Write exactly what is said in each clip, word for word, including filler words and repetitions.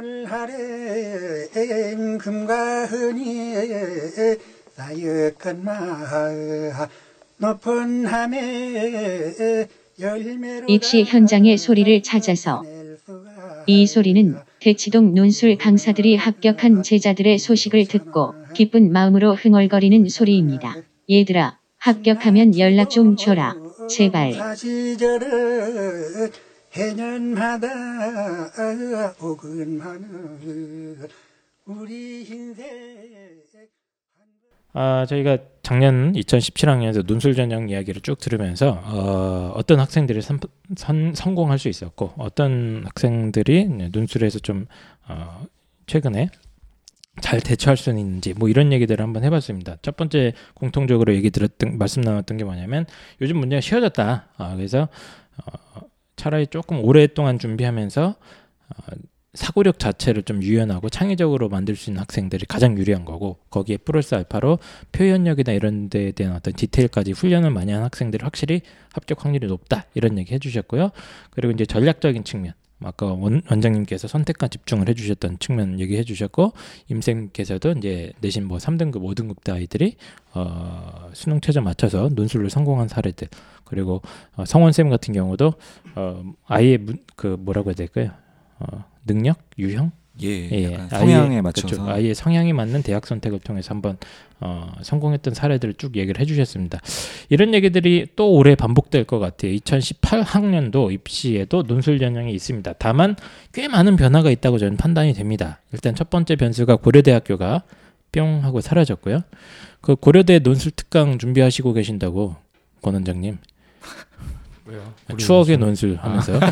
논하렴 금과 은이 쌓였건마 높은 함에 입시 현장의 소리를 찾아서. 이 소리는 대치동 논술 강사들이 합격한 제자들의 소식을 듣고 기쁜 마음으로 흥얼거리는 소리입니다. 얘들아, 합격하면 연락 좀 줘라. 제발. 아, 저희가 작년 이천십칠 학년에서 논술 전형 이야기를 쭉 들으면서 어, 어떤 학생들이 선, 선, 성공할 수 있었고 어떤 학생들이 논술에서 좀 어, 최근에 잘 대처할 수 있는지 뭐 이런 얘기들을 한번 해봤습니다. 첫 번째 공통적으로 얘기 들었던 말씀 나눴던 게 뭐냐면 요즘 문제가 쉬워졌다. 어, 그래서 어, 차라리 조금 오랫동안 준비하면서 어, 사고력 자체를 좀 유연하고 창의적으로 만들 수 있는 학생들이 가장 유리한 거고 거기에 플러스 알파로 표현력이나 이런 데에 대한 어떤 디테일까지 훈련을 많이 한 학생들이 확실히 합격 확률이 높다 이런 얘기 해주셨고요. 그리고 이제 전략적인 측면 아까 원, 원장님께서 선택과 집중을 해주셨던 측면 얘기해 주셨고 임쌤께서도 이제 내신 뭐 삼 등급, 오 등급대 아이들이 어, 수능 최저 맞춰서 논술로 성공한 사례들 그리고 어, 성원쌤 같은 경우도 어, 아이의 문, 그 뭐라고 해야 될까요? 어, 능력, 유형, 예, 예. 약간 성향에 아이의, 맞춰서 그렇죠. 아이의 성향이 맞는 대학 선택을 통해서 한번 어, 성공했던 사례들을 쭉 얘기를 해주셨습니다. 이런 얘기들이 또 올해 반복될 것 같아요. 이천십팔 학년도 입시에도 논술 전형이 있습니다. 다만 꽤 많은 변화가 있다고 저는 판단이 됩니다. 일단 첫 번째 변수가 고려대학교가 뿅 하고 사라졌고요. 그 고려대 논술 특강 준비하시고 계신다고 권 원장님. 추억의 논술 하면서 아.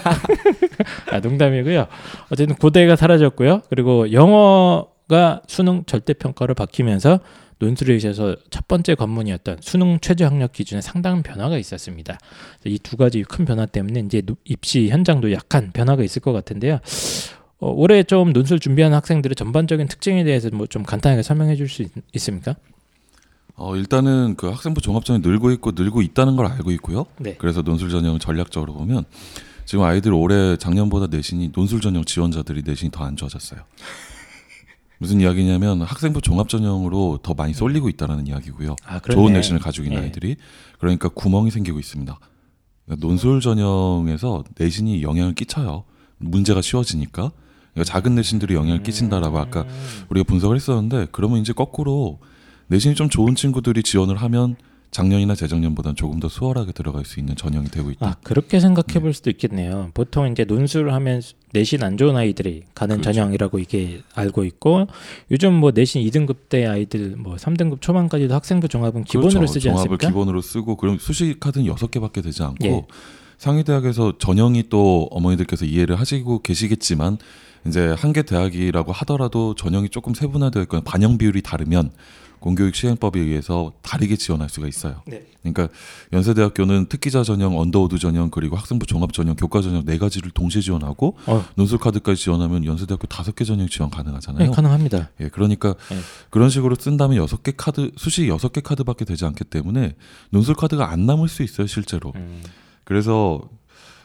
아, 농담이고요. 어쨌든 고대가 사라졌고요. 그리고 영어가 수능 절대평가로 바뀌면서 논술에 있어서 첫 번째 관문이었던 수능 최저학력 기준에 상당한 변화가 있었습니다. 이 두 가지 큰 변화 때문에 이제 입시 현장도 약간 변화가 있을 것 같은데요. 어, 올해 좀 논술 준비하는 학생들의 전반적인 특징에 대해서 뭐 좀 간단하게 설명해 줄 수 있습니까? 어, 일단은 그 학생부 종합전형이 늘고 있고 늘고 있다는 걸 알고 있고요. 네. 그래서 논술 전형을 전략적으로 보면 지금 아이들 올해 작년보다 내신이 논술 전형 지원자들이 내신이 더 안 좋아졌어요. 무슨 이야기냐면 학생부 종합전형으로 더 많이 쏠리고 있다는 이야기고요. 아, 좋은 내신을 가지고 있는 네. 아이들이. 그러니까 구멍이 생기고 있습니다. 그러니까 논술 전형에서 내신이 영향을 끼쳐요. 문제가 쉬워지니까. 그러니까 작은 내신들이 영향을 끼친다라고 음. 아까 우리가 분석을 했었는데 그러면 이제 거꾸로 내신이 좀 좋은 친구들이 지원을 하면 작년이나 재작년보다는 조금 더 수월하게 들어갈 수 있는 전형이 되고 있다. 아, 그렇게 생각해 볼 네. 수도 있겠네요. 보통 이제 논술을 하면 내신 안 좋은 아이들이 가는 그렇죠. 전형이라고 이게 알고 있고 요즘 뭐 내신 이 등급대 아이들 뭐 삼 등급 초반까지도 학생부 종합은 기본으로 그렇죠. 쓰지 않습니까? 종합을 기본으로 쓰고 그럼 수시 카드는 여섯 개밖에 되지 않고 예. 상위 대학에서 전형이 또 어머니들께서 이해를 하시고 계시겠지만 이제 한 개 대학이라고 하더라도 전형이 조금 세분화되어 있거나 반영 비율이 다르면 공교육 시행법에 의해서 다르게 지원할 수가 있어요. 네. 그러니까 연세대학교는 특기자 전형, 언더우드 전형, 그리고 학생부 종합 전형, 교과 전형 네 가지를 동시에 지원하고 어. 논술 카드까지 지원하면 연세대학교 다섯 개 전형 지원 가능하잖아요. 네, 가능합니다. 예, 그러니까 네. 그런 식으로 쓴다면 여섯 개 카드 수시 여섯 개 카드밖에 되지 않기 때문에 논술 카드가 안 남을 수 있어요, 실제로. 음. 그래서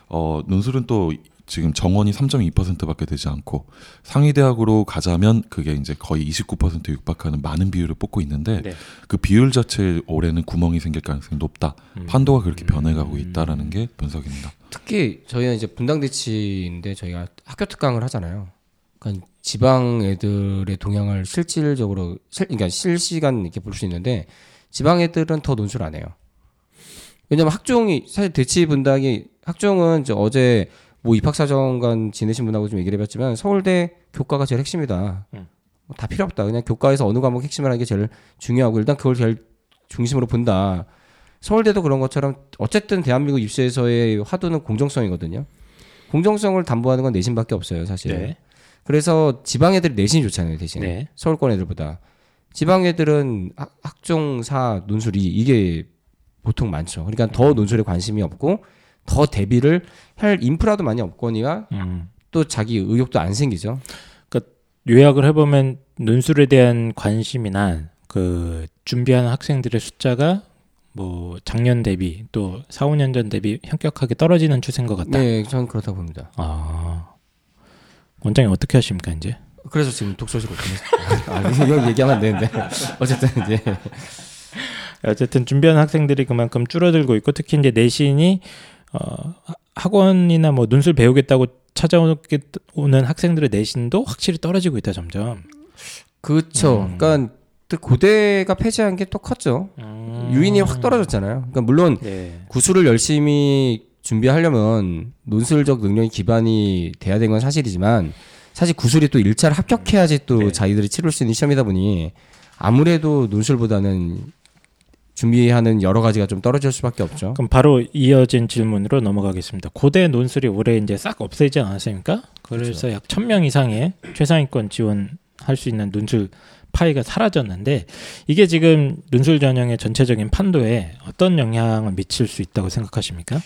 어, 논술은 또 지금 정원이 삼 점 이 퍼센트밖에 되지 않고 상위 대학으로 가자면 그게 이제 거의 이십구 퍼센트 육박하는 많은 비율을 뽑고 있는데 네. 그 비율 자체에 올해는 구멍이 생길 가능성이 높다. 음. 판도가 그렇게 변해가고 있다라는 게 분석입니다. 특히 저희가 이제 분당 대치인데 저희가 학교 특강을 하잖아요. 그러니까 지방 애들의 동향을 실질적으로 실, 그러니까 실시간 이렇게 볼 수 있는데 지방 애들은 더 논술 안 해요. 왜냐하면 학종이 사실 대치 분당이 학종은 이제 어제 뭐 입학사정관 지내신 분하고 좀 얘기를 해봤지만 서울대 교과가 제일 핵심이다. 응. 다 필요 없다. 그냥 교과에서 어느 과목 핵심을 하는 게 제일 중요하고 일단 그걸 제일 중심으로 본다. 서울대도 그런 것처럼 어쨌든 대한민국 입시에서의 화두는 공정성이거든요. 공정성을 담보하는 건 내신밖에 없어요, 사실. 네. 그래서 지방 애들이 내신이 좋잖아요, 대신에. 네. 서울권 애들보다. 지방 애들은 학종사, 논술이 이게 보통 많죠. 그러니까 더 논술에 관심이 없고 더 대비를 할 인프라도 많이 없거니와 음. 또 자기 의욕도 안 생기죠. 그러니까 요약을 해보면 논술에 대한 관심이나 그 준비하는 학생들의 숫자가 뭐 작년 대비 또 사, 오 년 전 대비 현격하게 떨어지는 추세인 것 같다. 네, 저는 그렇다고 봅니다. 아, 원장님 어떻게 하십니까 이제? 그래서 지금 독서실로 보냈어요. 이거 얘기하면 안 되는데 어쨌든 이제 어쨌든 준비하는 학생들이 그만큼 줄어들고 있고, 특히 이제 내신이 어, 학원이나 뭐 논술 배우겠다고 찾아오는 학생들의 내신도 확실히 떨어지고 있다 점점. 그렇죠. 음. 그러니까 고대가 폐지한 게 또 컸죠. 음. 유인이 확 떨어졌잖아요. 그러니까 물론 네. 구술을 열심히 준비하려면 논술적 능력이 기반이 돼야 된 건 사실이지만, 사실 구술이 또 일 차를 합격해야지 또 네. 자기들이 치를 수 있는 시험이다 보니 아무래도 논술보다는 준비하는 여러 가지가 좀 떨어질 수밖에 없죠. 그럼 바로 이어진 질문으로 넘어가겠습니다. 고대 논술이 올해 이제 싹 없애지 않았습니까? 그래서 그렇죠. 약 천 명 이상의 최상위권 지원할 수 있는 논술 파이가 사라졌는데, 이게 지금 논술 전형의 전체적인 판도에 어떤 영향을 미칠 수 있다고 생각하십니까?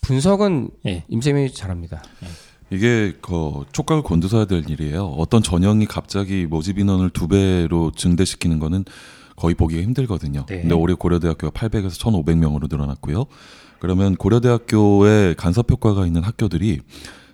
분석은 예. 임쌤이 잘합니다. 예. 이게 그 촉각을 곤두서야 될 일이에요. 어떤 전형이 갑자기 모집 인원을 두 배로 증대시키는 거는 거의 보기가 힘들거든요. 네. 근데 올해 고려대학교가 팔백에서 천오백 명으로 늘어났고요. 그러면 고려대학교에 간섭효과가 있는 학교들이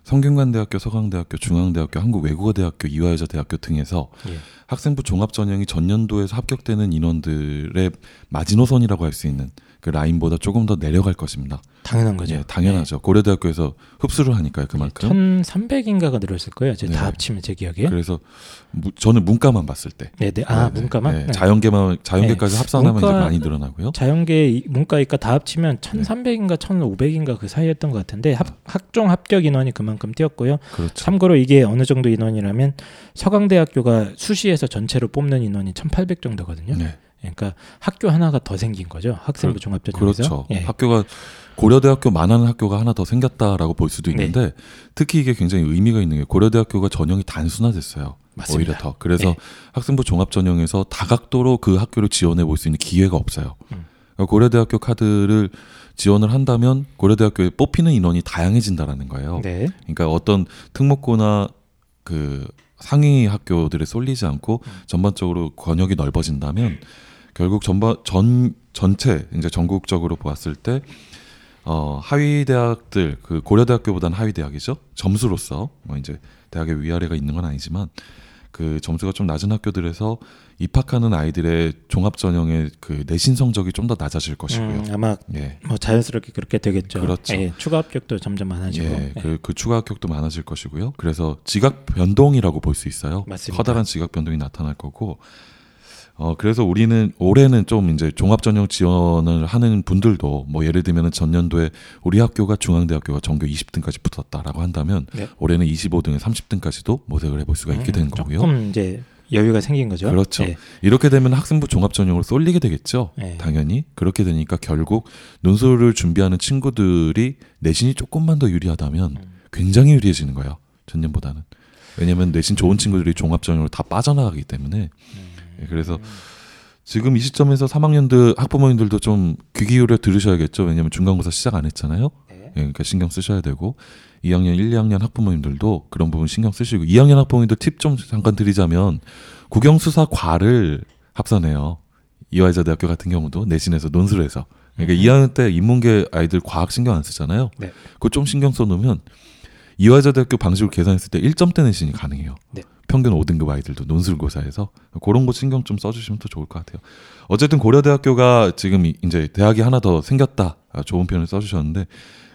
성균관대학교, 서강대학교, 중앙대학교, 한국외국어대학교, 이화여자대학교 등에서 예. 학생부 종합전형이 전년도에서 합격되는 인원들의 마지노선이라고 할 수 있는 그 라인보다 조금 더 내려갈 것입니다. 당연한 거죠. 예, 당연하죠. 네. 고려대학교에서 흡수를 하니까요. 그만큼. 천삼백인가가 늘었을 거예요. 네. 다 합치면 제 기억에. 그래서 무, 저는 문과만 봤을 때. 네네. 아 네네. 문과만? 네. 자연계만, 자연계까지 네. 합산하면 문과, 이제 많이 늘어나고요. 자연계, 문과, 이과 다 합치면 천삼백인가 천오백인가 그 사이였던 것 같은데 합, 학종 합격 인원이 그만큼 뛰었고요. 그렇죠. 참고로 이게 어느 정도 인원이라면 서강대학교가 수시에서 전체로 뽑는 인원이 천팔백 정도거든요. 네. 그러니까 학교 하나가 더 생긴 거죠. 학생부 그, 종합전형에서. 그렇죠. 예. 학교가 고려대학교만 하는 학교가 하나 더 생겼다라고 볼 수도 있는데 네. 특히 이게 굉장히 의미가 있는 게 고려대학교가 전형이 단순화됐어요. 맞습니다. 오히려 더. 그래서 네. 학생부 종합전형에서 다각도로 그 학교를 지원해 볼 수 있는 기회가 없어요. 음. 고려대학교 카드를 지원을 한다면 고려대학교에 뽑히는 인원이 다양해진다라는 거예요. 네. 그러니까 어떤 특목고나 그 상위 학교들에 쏠리지 않고 음. 전반적으로 권역이 넓어진다면 결국 전반 전 전체 이제 전국적으로 봤을 때 어, 하위 대학들, 그 고려대학교보다는 하위 대학이죠. 점수로서 뭐 이제 대학의 위아래가 있는 건 아니지만 그 점수가 좀 낮은 학교들에서 입학하는 아이들의 종합 전형의 그 내신 성적이 좀 더 낮아질 것이고요. 음, 아마 예. 뭐 자연스럽게 그렇게 되겠죠. 그렇죠. 예, 추가 합격도 점점 많아지고 예, 예. 그, 그 추가 합격도 많아질 것이고요. 그래서 지각 변동이라고 볼 수 있어요. 맞습니다. 커다란 지각 변동이 나타날 거고. 어, 그래서 우리는 올해는 좀 이제 종합전형 지원을 하는 분들도 뭐 예를 들면 전년도에 우리 학교가 중앙대학교가 전교 이십 등까지 붙었다라고 한다면 네. 올해는 이십오 등에 삼십 등까지도 모색을 해볼 수가 있게 음, 되는 거고요. 조금 이제 여유가 생긴 거죠. 그렇죠. 네. 이렇게 되면 학생부 종합전형으로 쏠리게 되겠죠. 네. 당연히. 그렇게 되니까 결국 논술을 준비하는 친구들이 내신이 조금만 더 유리하다면 굉장히 유리해지는 거예요. 전년보다는. 왜냐하면 내신 좋은 친구들이 종합전형으로 다 빠져나가기 때문에 음. 그래서 지금 이 시점에서 삼 학년들 학부모님들도 좀 귀 기울여 들으셔야겠죠. 왜냐하면 중간고사 시작 안 했잖아요. 네. 그러니까 신경 쓰셔야 되고 이 학년, 일, 이 학년 학부모님들도 그런 부분 신경 쓰시고 이 학년 학부모님들 팁 좀 잠깐 드리자면 국영수사과를 합산해요. 이화여자대학교 같은 경우도 내신에서 논술에서. 그러니까 이 학년 때 인문계 아이들 과학 신경 안 쓰잖아요. 네. 그거 좀 신경 써놓으면 이화여자대학교 방식으로 계산했을 때 일 점대 내신이 가능해요. 네. 평균 오 등급 아이들도 논술고사에서 그런 거 신경 좀 써주시면 더 좋을 것 같아요. 어쨌든 고려대학교가 지금 이제 대학이 하나 더 생겼다. 좋은 표현을 써주셨는데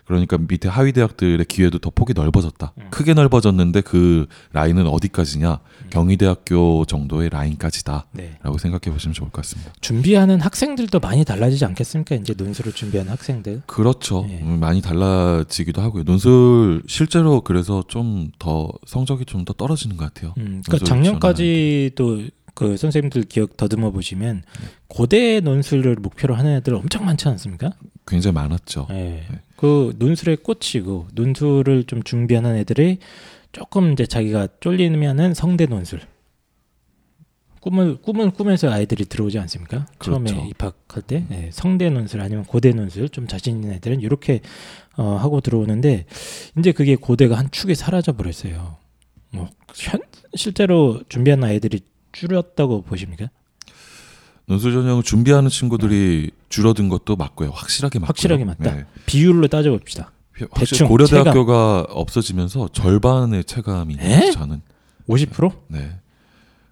그러니까 밑에 하위 대학들의 기회도 더 폭이 넓어졌다. 음. 크게 넓어졌는데 그 라인은 어디까지냐? 음. 경희대학교 정도의 라인까지다라고 네. 생각해 보시면 좋을 것 같습니다. 준비하는 학생들도 많이 달라지지 않겠습니까? 이제 논술을 준비하는 학생들. 그렇죠. 네. 많이 달라지기도 하고요. 논술 실제로 그래서 좀 더 성적이 좀 더 떨어지는 것 같아요. 음. 그러니까 작년까지도 그 선생님들 기억 더듬어 보시면 네. 고대 논술을 목표로 하는 애들 엄청 많지 않습니까? 굉장히 많았죠. 네. 네. 그 논술의 꽃이고 논술을 좀 준비하는 애들이 조금 이제 자기가 쫄리면은 성대 논술 꿈을 꿈을 꾸면서 아이들이 들어오지 않습니까? 그렇죠. 처음에 입학할 때 네. 성대 논술 아니면 고대 논술 좀 자신 있는 애들은 이렇게 어, 하고 들어오는데 이제 그게 고대가 한 축에 사라져 버렸어요. 뭐 현, 실제로 준비하는 아이들이 줄었다고 보십니까? 논술 전형을 준비하는 친구들이 줄어든 것도 맞고요. 확실하게 맞고요. 확실하게 맞다. 네. 비율로 따져봅시다. 확실히 고려대학교가 체감. 없어지면서 절반의 체감이 에? 저는 오십 퍼센트? 네.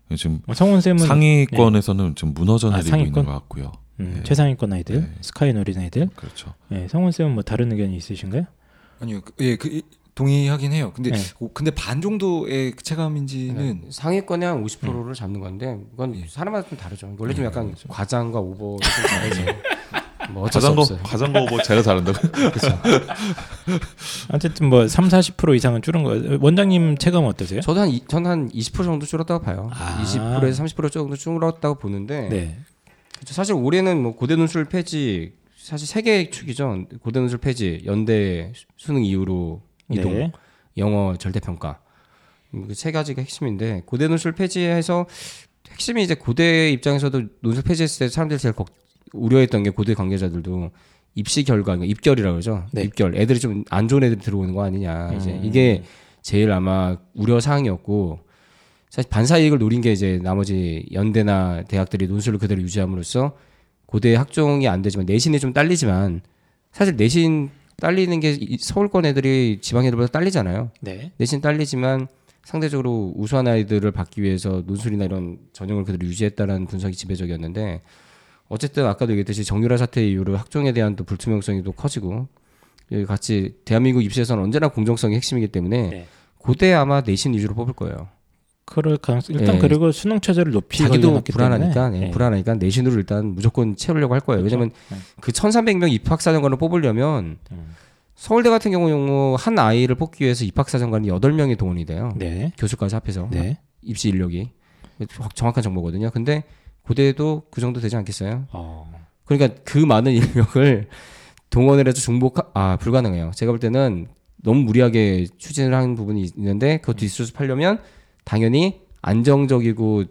네. 지금 어, 성훈쌤은 상위권에서는 네. 지금 무너져 내리고 아, 상위권? 있는 것 같고요. 음, 네. 최상위권 아이들, 네. 스카이 노린 아이들. 그렇죠. 네, 성훈쌤은 뭐 다른 의견이 있으신가요? 아니요. 그, 예, 그, 동의하긴 해요. 근데 네. 오, 근데 반 정도의 체감인지는 그러니까 상위권에 한 오십 퍼센트를 음. 잡는 건데 그건 예. 사람마다 좀 다르죠. 원래 좀 약간 그렇죠. 과장과 오버 좀 다르죠. 뭐 과장거 과장거 오버 제가 잘한다고. 그렇죠. 어쨌든 뭐 삼, 사십 퍼센트 이상은 줄은 거예요. 원장님 체감 어떠세요? 저도 한 전 한 이십 퍼센트 정도 줄었다고 봐요. 아. 이십 퍼센트에서 삼십 퍼센트 정도 줄었다고 보는데 네. 사실 올해는 뭐 고대 논술 폐지 사실 세 개의 축이죠. 고대 논술 폐지, 연대 수능 이후로 이동, 네. 영어 절대평가 그 세 가지가 핵심인데 고대 논술 폐지해서 핵심이 이제 고대 입장에서도 논술 폐지했을 때 사람들이 제일 걱, 우려했던 게 고대 관계자들도 입시 결과, 입결이라고 그러죠. 네. 입결, 애들이 좀 안 좋은 애들이 들어오는 거 아니냐. 음. 이제 이게 제일 아마 우려 사항이었고 사실 반사 이익을 노린 게 이제 나머지 연대나 대학들이 논술을 그대로 유지함으로써 고대 학종이 안 되지만 내신이 좀 딸리지만 사실 내신 딸리는 게 서울권 애들이 지방 애들보다 딸리잖아요. 네. 내신 딸리지만 상대적으로 우수한 아이들을 받기 위해서 논술이나 이런 전형을 그대로 유지했다는 분석이 지배적이었는데 어쨌든 아까도 얘기했듯이 정유라 사태 이후로 학종에 대한 또 불투명성이 또 커지고 같이 대한민국 입시에서는 언제나 공정성이 핵심이기 때문에 네. 고대 아마 내신 위주로 뽑을 거예요. 그럴 가능성. 일단 네. 그리고 수능 체제를 높이 자기도 불안하니까 네. 네. 불안하니까 내신으로 일단 무조건 채우려고 할 거예요. 그렇죠? 왜냐면 네. 그 천삼백 명 입학사정관을 뽑으려면 음. 서울대 같은 경우 한 아이를 뽑기 위해서 입학사정관이 여덟 명이 동원이 돼요. 네. 교수까지 합해서 네. 입시 인력이 정확한 정보거든요. 근데 고대도 그 정도 되지 않겠어요? 어. 그러니까 그 많은 인력을 동원을 해서 중복 아 불가능해요. 제가 볼 때는 너무 무리하게 추진을 한 부분이 있는데 그것도 뒤수습하려면 당연히 안정적이고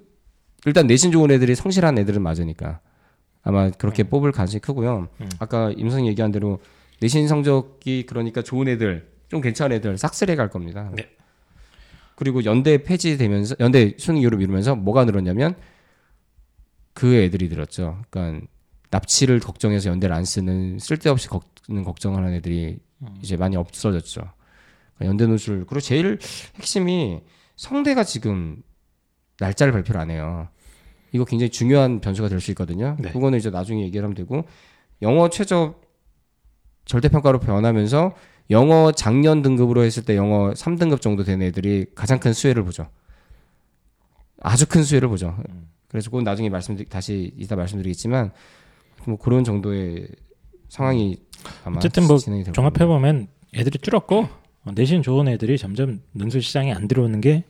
일단 내신 좋은 애들이 성실한 애들은 맞으니까 아마 그렇게 음. 뽑을 가능성이 크고요. 음. 아까 임선생님 얘기한 대로 내신 성적이 그러니까 좋은 애들, 좀 괜찮은 애들 싹쓸이 갈 겁니다. 네. 그리고 연대 폐지되면서 연대 수능 이후로 미루면서 뭐가 늘었냐면 그 애들이 늘었죠. 그러니까 납치를 걱정해서 연대를 안 쓰는 쓸데없이 걱는 걱정하는 애들이 음. 이제 많이 없어졌죠. 그러니까 연대 논술 그리고 제일 핵심이 성대가 지금 날짜를 발표를 안 해요. 이거 굉장히 중요한 변수가 될 수 있거든요. 네. 그거는 이제 나중에 얘기를 하면 되고 영어 최저 절대평가로 변하면서 영어 작년 등급으로 했을 때 영어 삼 등급 정도 된 애들이 가장 큰 수혜를 보죠. 아주 큰 수혜를 보죠. 그래서 그건 나중에 말씀드리, 다시 이따 말씀드리겠지만 뭐 그런 정도의 상황이 아마 어쨌든 뭐 진행이 될 겁니다. 종합해보면 애들이 줄었고 내신 좋은 애들이 점점 논술 시장에 안 들어오는 게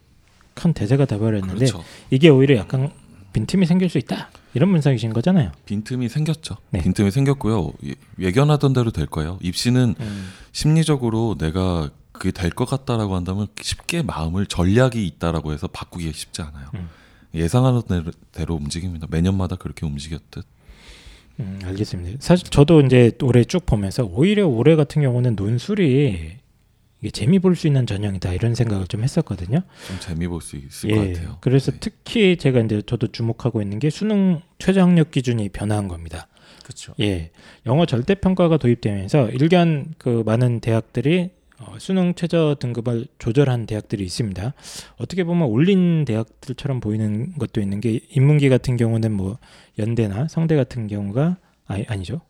큰 대세가 돼버렸는데 그렇죠. 이게 오히려 약간 빈틈이 생길 수 있다 이런 분석이신 거잖아요. 빈틈이 생겼죠. 네. 빈틈이 생겼고요. 예견하던 대로 될 거예요. 입시는 음. 심리적으로 내가 그게 될 것 같다라고 한다면 쉽게 마음을 전략이 있다라고 해서 바꾸기가 쉽지 않아요. 음. 예상하던 대로 움직입니다. 매년마다 그렇게 움직였듯. 음, 알겠습니다. 사실 저도 이제 올해 쭉 보면서 오히려 올해 같은 경우는 논술이 이게 재미 볼 수 있는 전형이다 이런 생각을 좀 했었거든요. 좀 재미 볼 수 있을 예, 것 같아요. 그래서 네. 특히 제가 이제 저도 주목하고 있는 게 수능 최저학력 기준이 변화한 겁니다. 그렇죠. 예, 영어 절대평가가 도입되면서 일견 그 많은 대학들이 어, 수능 최저 등급을 조절한 대학들이 있습니다. 어떻게 보면 올린 대학들처럼 보이는 것도 있는 게 인문계 같은 경우는 뭐 연대나 성대 같은 경우가 아니, 아니죠.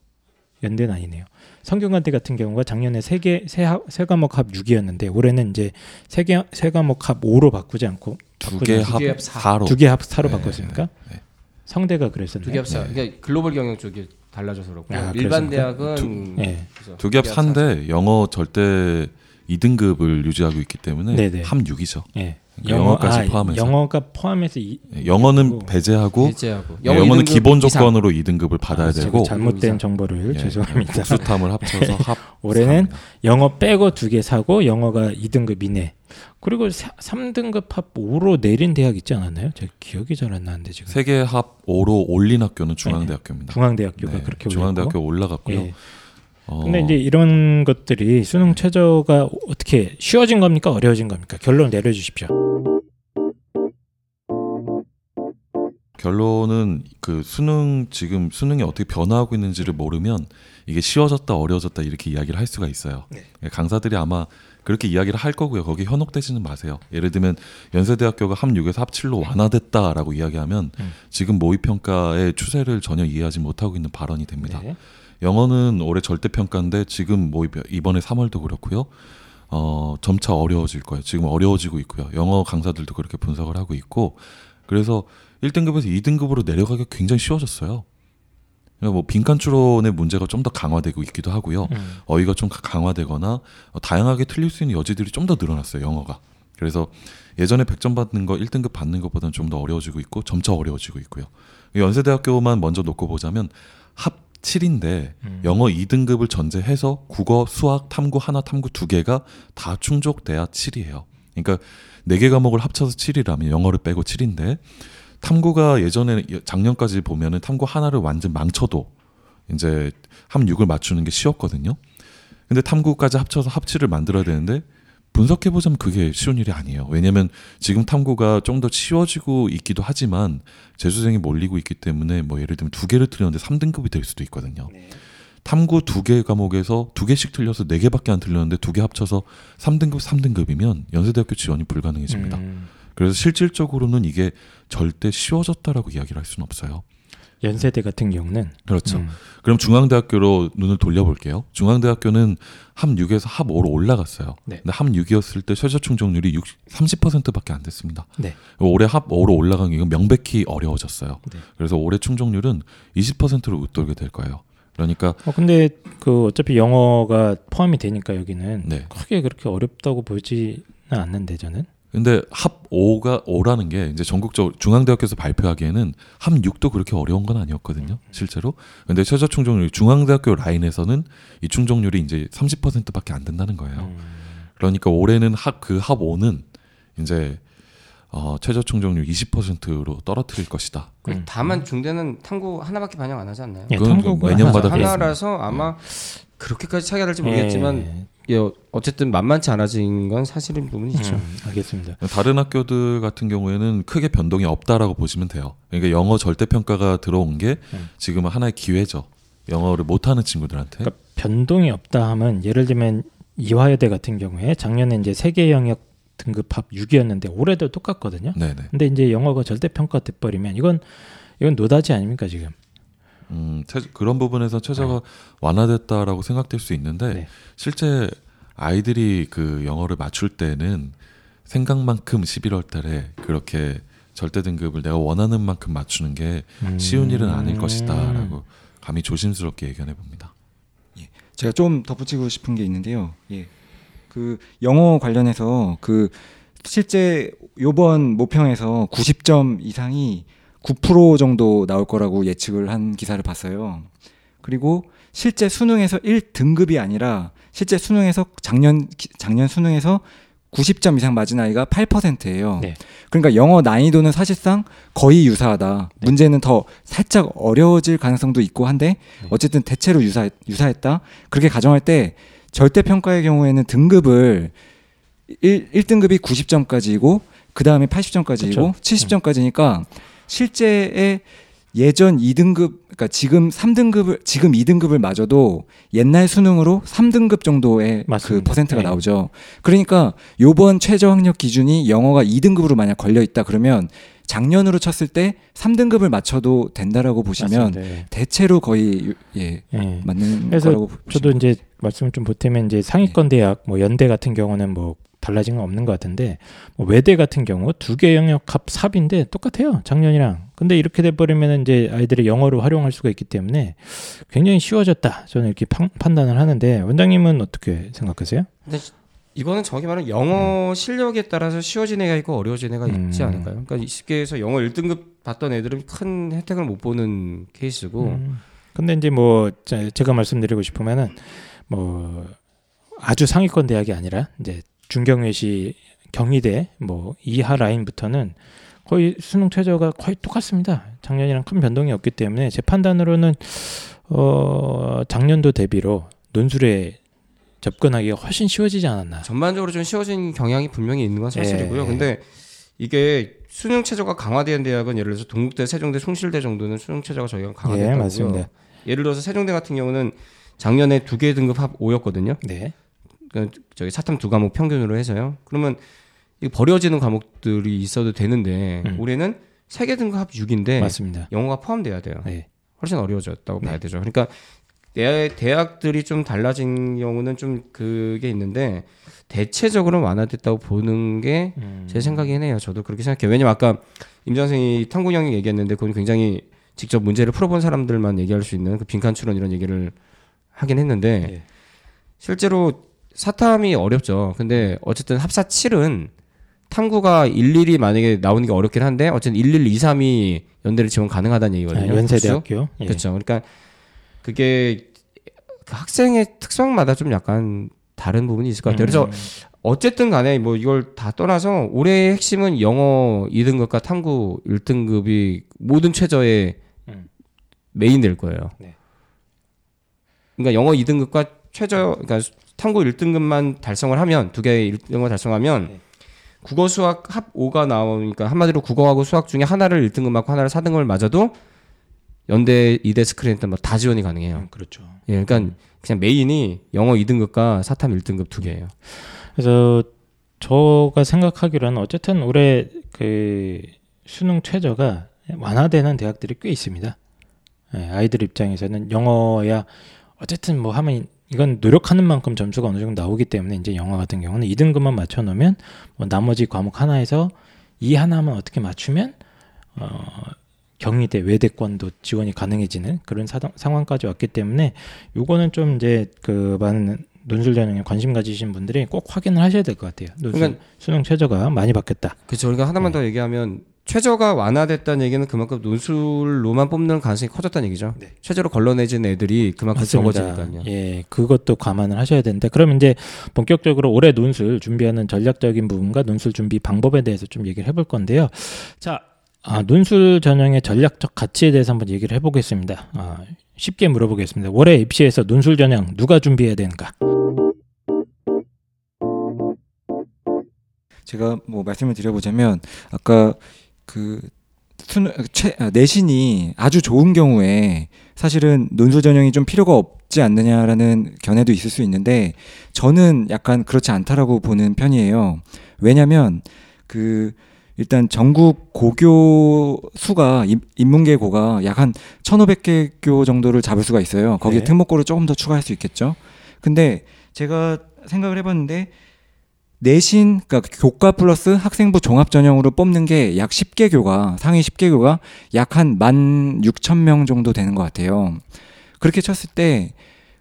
연대는 아니네요. 성균관대 같은 경우가 작년에 세 개 세 세 과목 합 육이었는데 올해는 이제 세 개 세 과목 합 오로 바꾸지 않고 두 개 합 사로 두 개 합 사로 네, 바꿨으니까 네, 네. 성대가 그랬었네요. 두 개 합 사. 네. 그러니까 글로벌 경영 쪽이 달라져서 그렇고 아, 일반 그래서. 대학은 네. 두 개 합 사인데 영어 절대 이 등급을 유지하고 있기 때문에 네네. 합 육이죠. 네. 영어, 영어까지 아, 포함해서 영어가 포함해서 이, 영어는 배제하고, 배제하고. 네, 영어는 기본 조건으로 이상. 이 등급을 받아야 아, 되고 잘못된 정보를 예, 죄송합니다. 복수탐을 합쳐서 합 올해는 삼. 영어 빼고 두 개 사고 영어가 이 등급 이내 그리고 사, 삼 등급 합 오로 내린 대학 있지 않았나요? 제 기억이 잘 안 나는데 지금 세 개 합 오로 올린 학교는 중앙대학교입니다. 네, 중앙대학교가 네, 그렇게 중앙대학교 올라갔고요. 예. 근데 이제 이런 것들이 수능 최저가 어떻게 쉬워진 겁니까? 어려워진 겁니까? 결론 내려주십시오. 결론은 그 수능 지금 수능이 어떻게 변화하고 있는지를 모르면 이게 쉬워졌다 어려워졌다 이렇게 이야기를 할 수가 있어요. 네. 강사들이 아마 그렇게 이야기를 할 거고요. 거기에 현혹되지는 마세요. 예를 들면 연세대학교가 합육에서 합칠로 완화됐다라고 이야기하면 음. 지금 모의평가의 추세를 전혀 이해하지 못하고 있는 발언이 됩니다. 네. 영어는 올해 절대평가인데 지금 뭐 이번에 삼월도 그렇고요. 어, 점차 어려워질 거예요. 지금 어려워지고 있고요. 영어 강사들도 그렇게 분석을 하고 있고 그래서 일 등급에서 이 등급으로 내려가기가 굉장히 쉬워졌어요. 뭐 빈칸 추론의 문제가 좀 더 강화되고 있기도 하고요. 음. 어휘가 좀 강화되거나 다양하게 틀릴 수 있는 여지들이 좀 더 늘어났어요. 영어가. 그래서 예전에 백 점 받는 거 일 등급 받는 것보다는 좀 더 어려워지고 있고 점차 어려워지고 있고요. 연세대학교만 먼저 놓고 보자면 합칠인데 음. 영어 이 등급을 전제해서 국어, 수학, 탐구 하나, 탐구 두 개가 다 충족돼야 칠이에요. 그러니까 네 개 과목을 합쳐서 칠이라면 영어를 빼고 칠인데 탐구가 예전에 작년까지 보면은 탐구 하나를 완전 망쳐도 이제 합육을 맞추는 게 쉬웠거든요. 근데 탐구까지 합쳐서 합칠을 만들어야 되는데 분석해 보자면 그게 쉬운 일이 아니에요. 왜냐하면 지금 탐구가 좀 더 쉬워지고 있기도 하지만 재수생이 몰리고 있기 때문에 뭐 예를 들면 두 개를 틀렸는데 삼 등급이 될 수도 있거든요. 네. 탐구 두 개 과목에서 두 개씩 틀려서 네 개밖에 안 틀렸는데 두 개 합쳐서 삼 등급 삼 등급이면 연세대학교 지원이 불가능해집니다. 음. 그래서 실질적으로는 이게 절대 쉬워졌다라고 이야기를 할 수는 없어요. 연세대 같은 경우는 그렇죠. 음. 그럼 중앙대학교로 눈을 돌려볼게요. 중앙대학교는 합육에서 합오로 올라갔어요. 네. 근데 합육이었을 때 최저 충족률이 삼십 퍼센트밖에 안 됐습니다. 네. 올해 합오로 올라간 게 명백히 어려워졌어요. 네. 그래서 올해 충족률은 이십 퍼센트로 웃돌게 될 거예요. 그러니까 어, 근데 그 어차피 영어가 포함이 되니까 여기는 네. 크게 그렇게 어렵다고 보지는 않는데 저는. 근데 합 오가 오라는 게 이제 전국적 중앙대학교에서 발표하기에는 합 육도 그렇게 어려운 건 아니었거든요. 실제로. 근데 최저 충족률 중앙대학교 라인에서는 이 충족률이 이제 삼십 퍼센트밖에 안 된다는 거예요. 그러니까 올해는 합 그 합 오는 이제 어, 최저 충족률 이십 퍼센트로 떨어뜨릴 것이다. 음. 다만 중대는 탐구 하나밖에 반영 안 하지 않나요? 예, 탐구가 매년마다 하나라서 아마 예. 그렇게까지 차이가 날지 모르겠지만 예. 예, 어쨌든 만만치 않아진 건 사실인 부분이 있죠. 음, 알겠습니다. 다른 학교들 같은 경우에는 크게 변동이 없다라고 보시면 돼요. 그러니까 영어 절대평가가 들어온 게 지금은 하나의 기회죠. 영어를 못하는 친구들한테. 그러니까 변동이 없다 하면 예를 들면 이화여대 같은 경우에 작년에 이제 세계 영역 등급 합 육이었는데 올해도 똑같거든요. 네네. 근데 이제 영어가 절대평가 돼버리면 이건 이건 노다지 아닙니까 지금? 음 최저, 그런 부분에서 최저가 네. 완화됐다라고 생각될 수 있는데 네. 실제 아이들이 그 영어를 맞출 때는 생각만큼 십일월달에 그렇게 절대 등급을 내가 원하는 만큼 맞추는 게 음. 쉬운 일은 아닐 것이다라고 감히 조심스럽게 예견해 봅니다. 예, 제가 좀 덧붙이고 싶은 게 있는데요. 예. 그 영어 관련해서 그 실제 이번 모평에서 구십 점 이상이 구 퍼센트 정도 나올 거라고 예측을 한 기사를 봤어요. 그리고 실제 수능에서 일 등급이 아니라 실제 수능에서 작년 작년 수능에서 구십 점 이상 맞은 아이가 팔 퍼센트예요. 네. 그러니까 영어 난이도는 사실상 거의 유사하다. 네. 문제는 더 살짝 어려워질 가능성도 있고 한데 어쨌든 대체로 유사 유사했다. 그렇게 가정할 때 절대평가의 경우에는 등급을 일 등급이 구십 점까지이고 그 다음에 팔십 점까지이고 그쵸? 칠십 점까지니까 실제의 예전 이 등급 그러니까 지금 삼 등급을 지금 이 등급을 맞아도 옛날 수능으로 삼 등급 정도의 맞습니다. 그 퍼센트가 네. 나오죠. 그러니까 요번 최저학력 기준이 영어가 이 등급으로 만약 걸려있다 그러면 작년으로 쳤을 때 삼 등급을 맞춰도 된다라고 보시면 맞습니다. 대체로 거의 예, 예. 맞는 그래서 거라고 보시면 저도 이제 말씀을 좀 보태면 이제 상위권 예. 대학 뭐 연대 같은 경우는 뭐 달라진 건 없는 것 같은데 뭐 외대 같은 경우 두 개 영역 합 삽인데 똑같아요 작년이랑. 근데 이렇게 돼버리면 이제 아이들이 영어로 활용할 수가 있기 때문에 굉장히 쉬워졌다 저는 이렇게 파, 판단을 하는데 원장님은 어떻게 생각하세요? 네. 이거는 정확히 말하면 영어 실력에 따라서 쉬워진 애가 있고 어려워진 애가 있지 음. 않을까요? 그러니까 쉽게 해서 영어 일 등급 받던 애들은 큰 혜택을 못 보는 케이스고. 음. 근데 이제 뭐 제가 말씀드리고 싶으면은 뭐 아주 상위권 대학이 아니라 이제 중경외시 경희대 뭐 이하 라인부터는 거의 수능 최저가 거의 똑같습니다. 작년이랑 큰 변동이 없기 때문에 제 판단으로는 어 작년도 대비로 논술에 접근하기가 훨씬 쉬워지지 않았나. 전반적으로 좀 쉬워진 경향이 분명히 있는 건 사실이고요. 예. 근데 이게 수능 체제가 강화된 대학은 예를 들어서 동국대, 세종대, 숭실대 정도는 수능 체제가 저희가 강화됐다고요. 예, 맞습니다. 예를 들어서 세종대 같은 경우는 작년에 두 개 등급 합 오였거든요. 네. 그러니까 저희 사탐 두 과목 평균으로 해서요. 그러면 버려지는 과목들이 있어도 되는데 음. 올해는 세 개 등급 합 육인데 맞습니다. 영어가 포함돼야 돼요. 네. 훨씬 어려워졌다고 네. 봐야 되죠. 그러니까 대학들이 좀 달라진 경우는 좀 그게 있는데 대체적으로 완화됐다고 보는 게 제 음. 생각이긴 해요. 저도 그렇게 생각해요. 왜냐면 아까 임 선생님이 탐구 영역 얘기했는데 그건 굉장히 직접 문제를 풀어본 사람들만 얘기할 수 있는 그 빈칸 추론 이런 얘기를 하긴 했는데 예. 실제로 사탐이 어렵죠. 근데 어쨌든 합사 칠은 탐구가 일일이 만약에 나오는 게 어렵긴 한데 어쨌든 일일, 이삼이 연대를 지원 가능하다는 얘기거든요. 아, 연세대학교. 예. 그렇죠. 그러니까 그게 학생의 특성마다 좀 약간 다른 부분이 있을 것 같아요. 그래서 어쨌든 간에 뭐 이걸 다 떠나서 올해의 핵심은 영어 이 등급과 탐구 일 등급이 모든 최저의 음. 메인 될 거예요. 네. 그러니까 영어 이 등급과 최저, 그러니까 탐구 일 등급만 달성을 하면, 두 개의 일 등급을 달성하면 네. 국어 수학 합 오가 나오니까 한마디로 국어하고 수학 중에 하나를 일 등급 맞고 하나를 사 등급을 맞아도 연대, 이대 스크린단 뭐 다 지원이 가능해요. 음, 그렇죠. 예, 그러니까 그냥 메인이 영어 이 등급과 사탐 일 등급 두 개예요. 그래서 제가 생각하기로는 어쨌든 올해 그 수능 최저가 완화되는 대학들이 꽤 있습니다. 예, 아이들 입장에서는 영어야 어쨌든 뭐 하면 이건 노력하는 만큼 점수가 어느 정도 나오기 때문에 이제 영어 같은 경우는 이 등급만 맞춰놓으면 뭐 나머지 과목 하나에서 이 하나만 어떻게 맞추면 어. 경희대, 외대권도 지원이 가능해지는 그런 사당, 상황까지 왔기 때문에 요거는 좀 이제 그 많은 논술 전형에 관심 가지신 분들이 꼭 확인을 하셔야 될 것 같아요. 논술, 그러니까 수능 최저가 많이 바뀌었다. 그렇죠. 그러니까 하나만 네. 더 얘기하면 최저가 완화됐다는 얘기는 그만큼 논술로만 뽑는 가능성이 커졌다는 얘기죠. 네. 최저로 걸러내진 애들이 그만큼 맞습니다. 적어지니까요. 예, 그것도 감안을 하셔야 되는데 그럼 이제 본격적으로 올해 논술 준비하는 전략적인 부분과 논술 준비 방법에 대해서 좀 얘기를 해볼 건데요. 자. 아, 논술 전형의 전략적 가치에 대해서 한번 얘기를 해보겠습니다. 아, 쉽게 물어보겠습니다. 올해 입시에서 논술 전형 누가 준비해야 되는가? 제가 뭐 말씀을 드려보자면 아까 그 수능, 최, 내신이 아주 좋은 경우에 사실은 논술 전형이 좀 필요가 없지 않느냐라는 견해도 있을 수 있는데 저는 약간 그렇지 않다라고 보는 편이에요. 왜냐하면 그 일단 전국 고교 수가 인문계 고가 약 한 천오백 개 교 정도를 잡을 수가 있어요. 거기에 네. 특목고를 조금 더 추가할 수 있겠죠. 근데 제가 생각을 해봤는데 내신, 그러니까 교과 플러스 학생부 종합 전형으로 뽑는 게 약 열 개 교가, 상위 열 개 교가 약 한 만 육천 명 정도 되는 것 같아요. 그렇게 쳤을 때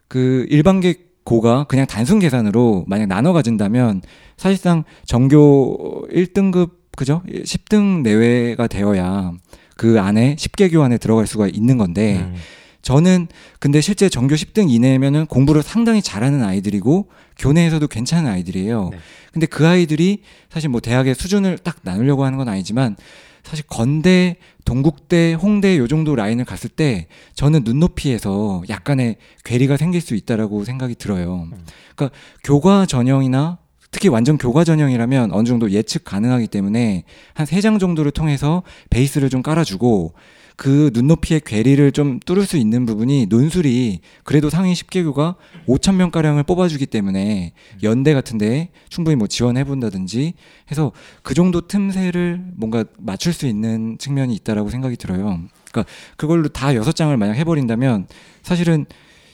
그 일반계 고가 그냥 단순 계산으로 만약 나눠 가진다면 사실상 전교 일 등급 그죠? 십 등 내외가 되어야 그 안에 열 개 교 안에 들어갈 수가 있는 건데 음. 저는 근데 실제 전교 십 등 이내면은 공부를 상당히 잘하는 아이들이고 교내에서도 괜찮은 아이들이에요. 네. 근데 그 아이들이 사실 뭐 대학의 수준을 딱 나누려고 하는 건 아니지만 사실 건대, 동국대, 홍대 요 정도 라인을 갔을 때 저는 눈높이에서 약간의 괴리가 생길 수 있다라고 생각이 들어요. 음. 그러니까 교과 전형이나 특히 완전 교과 전형이라면 어느 정도 예측 가능하기 때문에 한 세 장 정도를 통해서 베이스를 좀 깔아주고 그 눈높이의 괴리를 좀 뚫을 수 있는 부분이 논술이 그래도 상위 열 개 교가 오천 명가량을 뽑아주기 때문에 연대 같은 데에 충분히 뭐 지원해본다든지 해서 그 정도 틈새를 뭔가 맞출 수 있는 측면이 있다라고 생각이 들어요. 그러니까 그걸로 다 여섯 장을 만약 해버린다면 사실은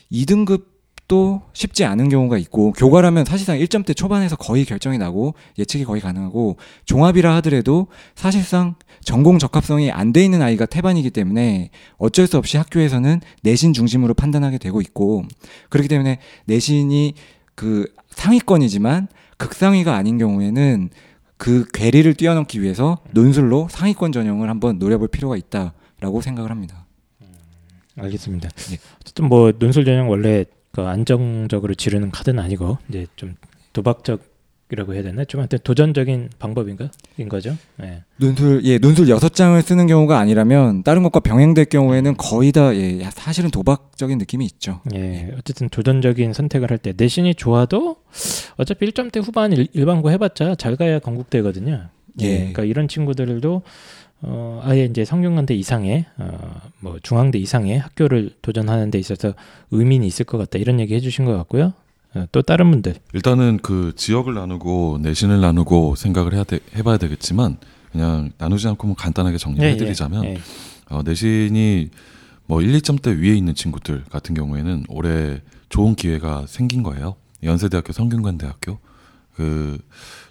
이 등급 또 쉽지 않은 경우가 있고 교과라면 사실상 일 점대 초반에서 거의 결정이 나고 예측이 거의 가능하고 종합이라 하더라도 사실상 전공 적합성이 안 돼 있는 아이가 태반이기 때문에 어쩔 수 없이 학교에서는 내신 중심으로 판단하게 되고 있고 그렇기 때문에 내신이 그 상위권이지만 극상위가 아닌 경우에는 그 괴리를 뛰어넘기 위해서 논술로 상위권 전형을 한번 노려볼 필요가 있다라고 생각을 합니다. 음, 알겠습니다. 네. 어쨌든 뭐 논술 전형 원래 안정적으로 지르는 카드는 아니고 이제 좀 도박적이라고 해야 되나? 좀 하여튼 도전적인 방법인가? 인 거죠. 예. 논술 예, 논술 여섯 장을 쓰는 경우가 아니라면 다른 것과 병행될 경우에는 거의 다 예, 사실은 도박적인 느낌이 있죠. 예. 어쨌든 도전적인 선택을 할 때 내신이 좋아도 어차피 일 점대 후반 일, 일반고 해봤자 잘 가야 건국대거든요. 예. 그러니까 이런 친구들도 어, 아예 이제 성균관대 이상의 어, 뭐 중앙대 이상의 학교를 도전하는 데 있어서 의미는 있을 것 같다 이런 얘기 해주신 것 같고요. 어, 또 다른 분들 일단은 그 지역을 나누고 내신을 나누고 생각을 해야 돼, 해봐야 되겠지만 그냥 나누지 않고 간단하게 정리해드리자면 예, 예, 예. 어, 내신이 뭐 일, 이점대 위에 있는 친구들 같은 경우에는 올해 좋은 기회가 생긴 거예요. 연세대학교, 성균관대학교 그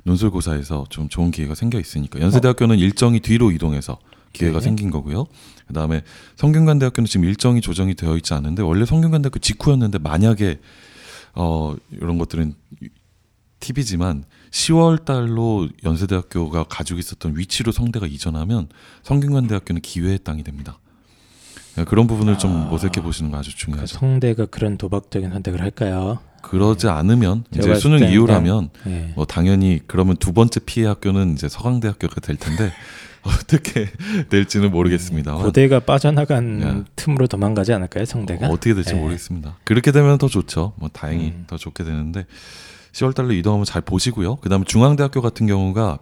논술고사에서 좀 좋은 기회가 생겨 있으니까 연세대학교는 어. 일정이 뒤로 이동해서 기회가 네. 생긴 거고요. 그다음에 성균관대학교는 지금 일정이 조정이 되어 있지 않은데 원래 성균관대학교 직후였는데 만약에 어, 이런 것들은 팁이지만 시월 달로 연세대학교가 가지고 있었던 위치로 성대가 이전하면 성균관대학교는 기회의 땅이 됩니다. 그런 부분을 아, 좀 모색해 보시는 거 아주 중요하죠. 그러니까 성대가 그런 도박적인 선택을 할까요? 그러지 네. 않으면 이제 수능 이후라면 네. 뭐 당연히 그러면 두 번째 피해 학교는 이제 서강대학교가 될 텐데 어떻게 될지는 모르겠습니다. 고대가 빠져나간 네. 틈으로 도망가지 않을까요, 성대가? 어, 어떻게 될지 네. 모르겠습니다. 그렇게 되면 더 좋죠. 뭐 다행히 음. 더 좋게 되는데 시월 달로 이동하면 잘 보시고요. 그다음에 중앙대학교 같은 경우가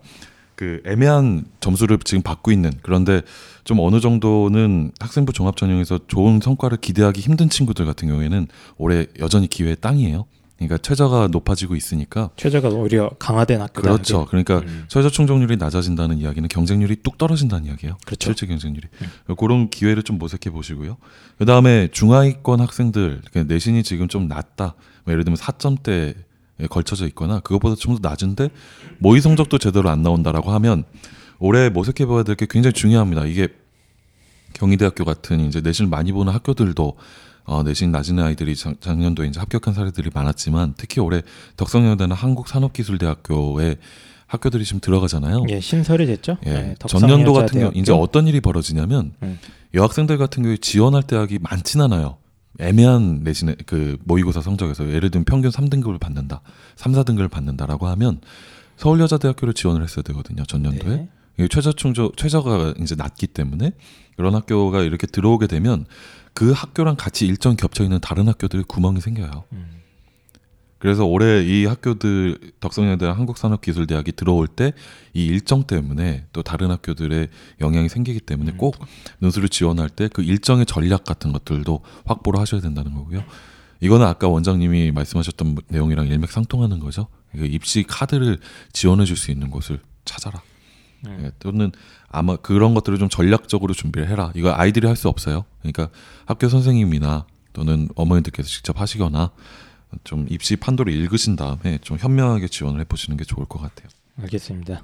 그 애매한 점수를 지금 받고 있는 그런데 좀 어느 정도는 학생부 종합전형에서 좋은 성과를 기대하기 힘든 친구들 같은 경우에는 올해 여전히 기회의 땅이에요. 그러니까 최저가 높아지고 있으니까 최저가 오히려 강화된 학교다. 그렇죠. 그러니까 음. 최저 충족률이 낮아진다는 이야기는 경쟁률이 뚝 떨어진다는 이야기예요. 그렇죠. 실제 경쟁률이. 음. 그런 기회를 좀 모색해 보시고요. 그다음에 중하위권 학생들 내신이 지금 좀 낮다. 예를 들면 사점대 걸쳐져 있거나 그것보다 좀 더 낮은데 모의 성적도 제대로 안 나온다라고 하면 올해 모색해봐야 될 게 굉장히 중요합니다. 이게 경희대학교 같은 이제 내신을 많이 보는 학교들도 어, 내신 낮은 아이들이 작, 작년도에 이제 합격한 사례들이 많았지만 특히 올해 덕성여대나 한국산업기술대학교에 학교들이 지금 들어가잖아요. 예, 신설이 됐죠. 예, 네, 전년도 같은 경우 이제 어떤 일이 벌어지냐면 음. 여학생들 같은 경우에 지원할 대학이 많진 않아요. 애매한 내신의 그 모의고사 성적에서 예를 들면 평균 삼 등급을 받는다, 삼, 사등급을 받는다라고 하면 서울여자대학교를 지원을 했어야 되거든요. 전년도에 네. 이게 최저 충족 최저가 이제 낮기 때문에 이런 학교가 이렇게 들어오게 되면 그 학교랑 같이 일정 겹쳐 있는 다른 학교들이 구멍이 생겨요. 음. 그래서 올해 이 학교들 덕성여대 한국산업기술대학이 들어올 때 이 일정 때문에 또 다른 학교들의 영향이 생기기 때문에 꼭 논술을 지원할 때 그 일정의 전략 같은 것들도 확보를 하셔야 된다는 거고요. 이거는 아까 원장님이 말씀하셨던 내용이랑 일맥상통하는 거죠. 입시 카드를 지원해 줄 수 있는 곳을 찾아라. 네. 또는 아마 그런 것들을 좀 전략적으로 준비를 해라. 이거 아이들이 할 수 없어요. 그러니까 학교 선생님이나 또는 어머니들께서 직접 하시거나 좀 입시 판도를 읽으신 다음에 좀 현명하게 지원을 해보시는 게 좋을 것 같아요. 알겠습니다.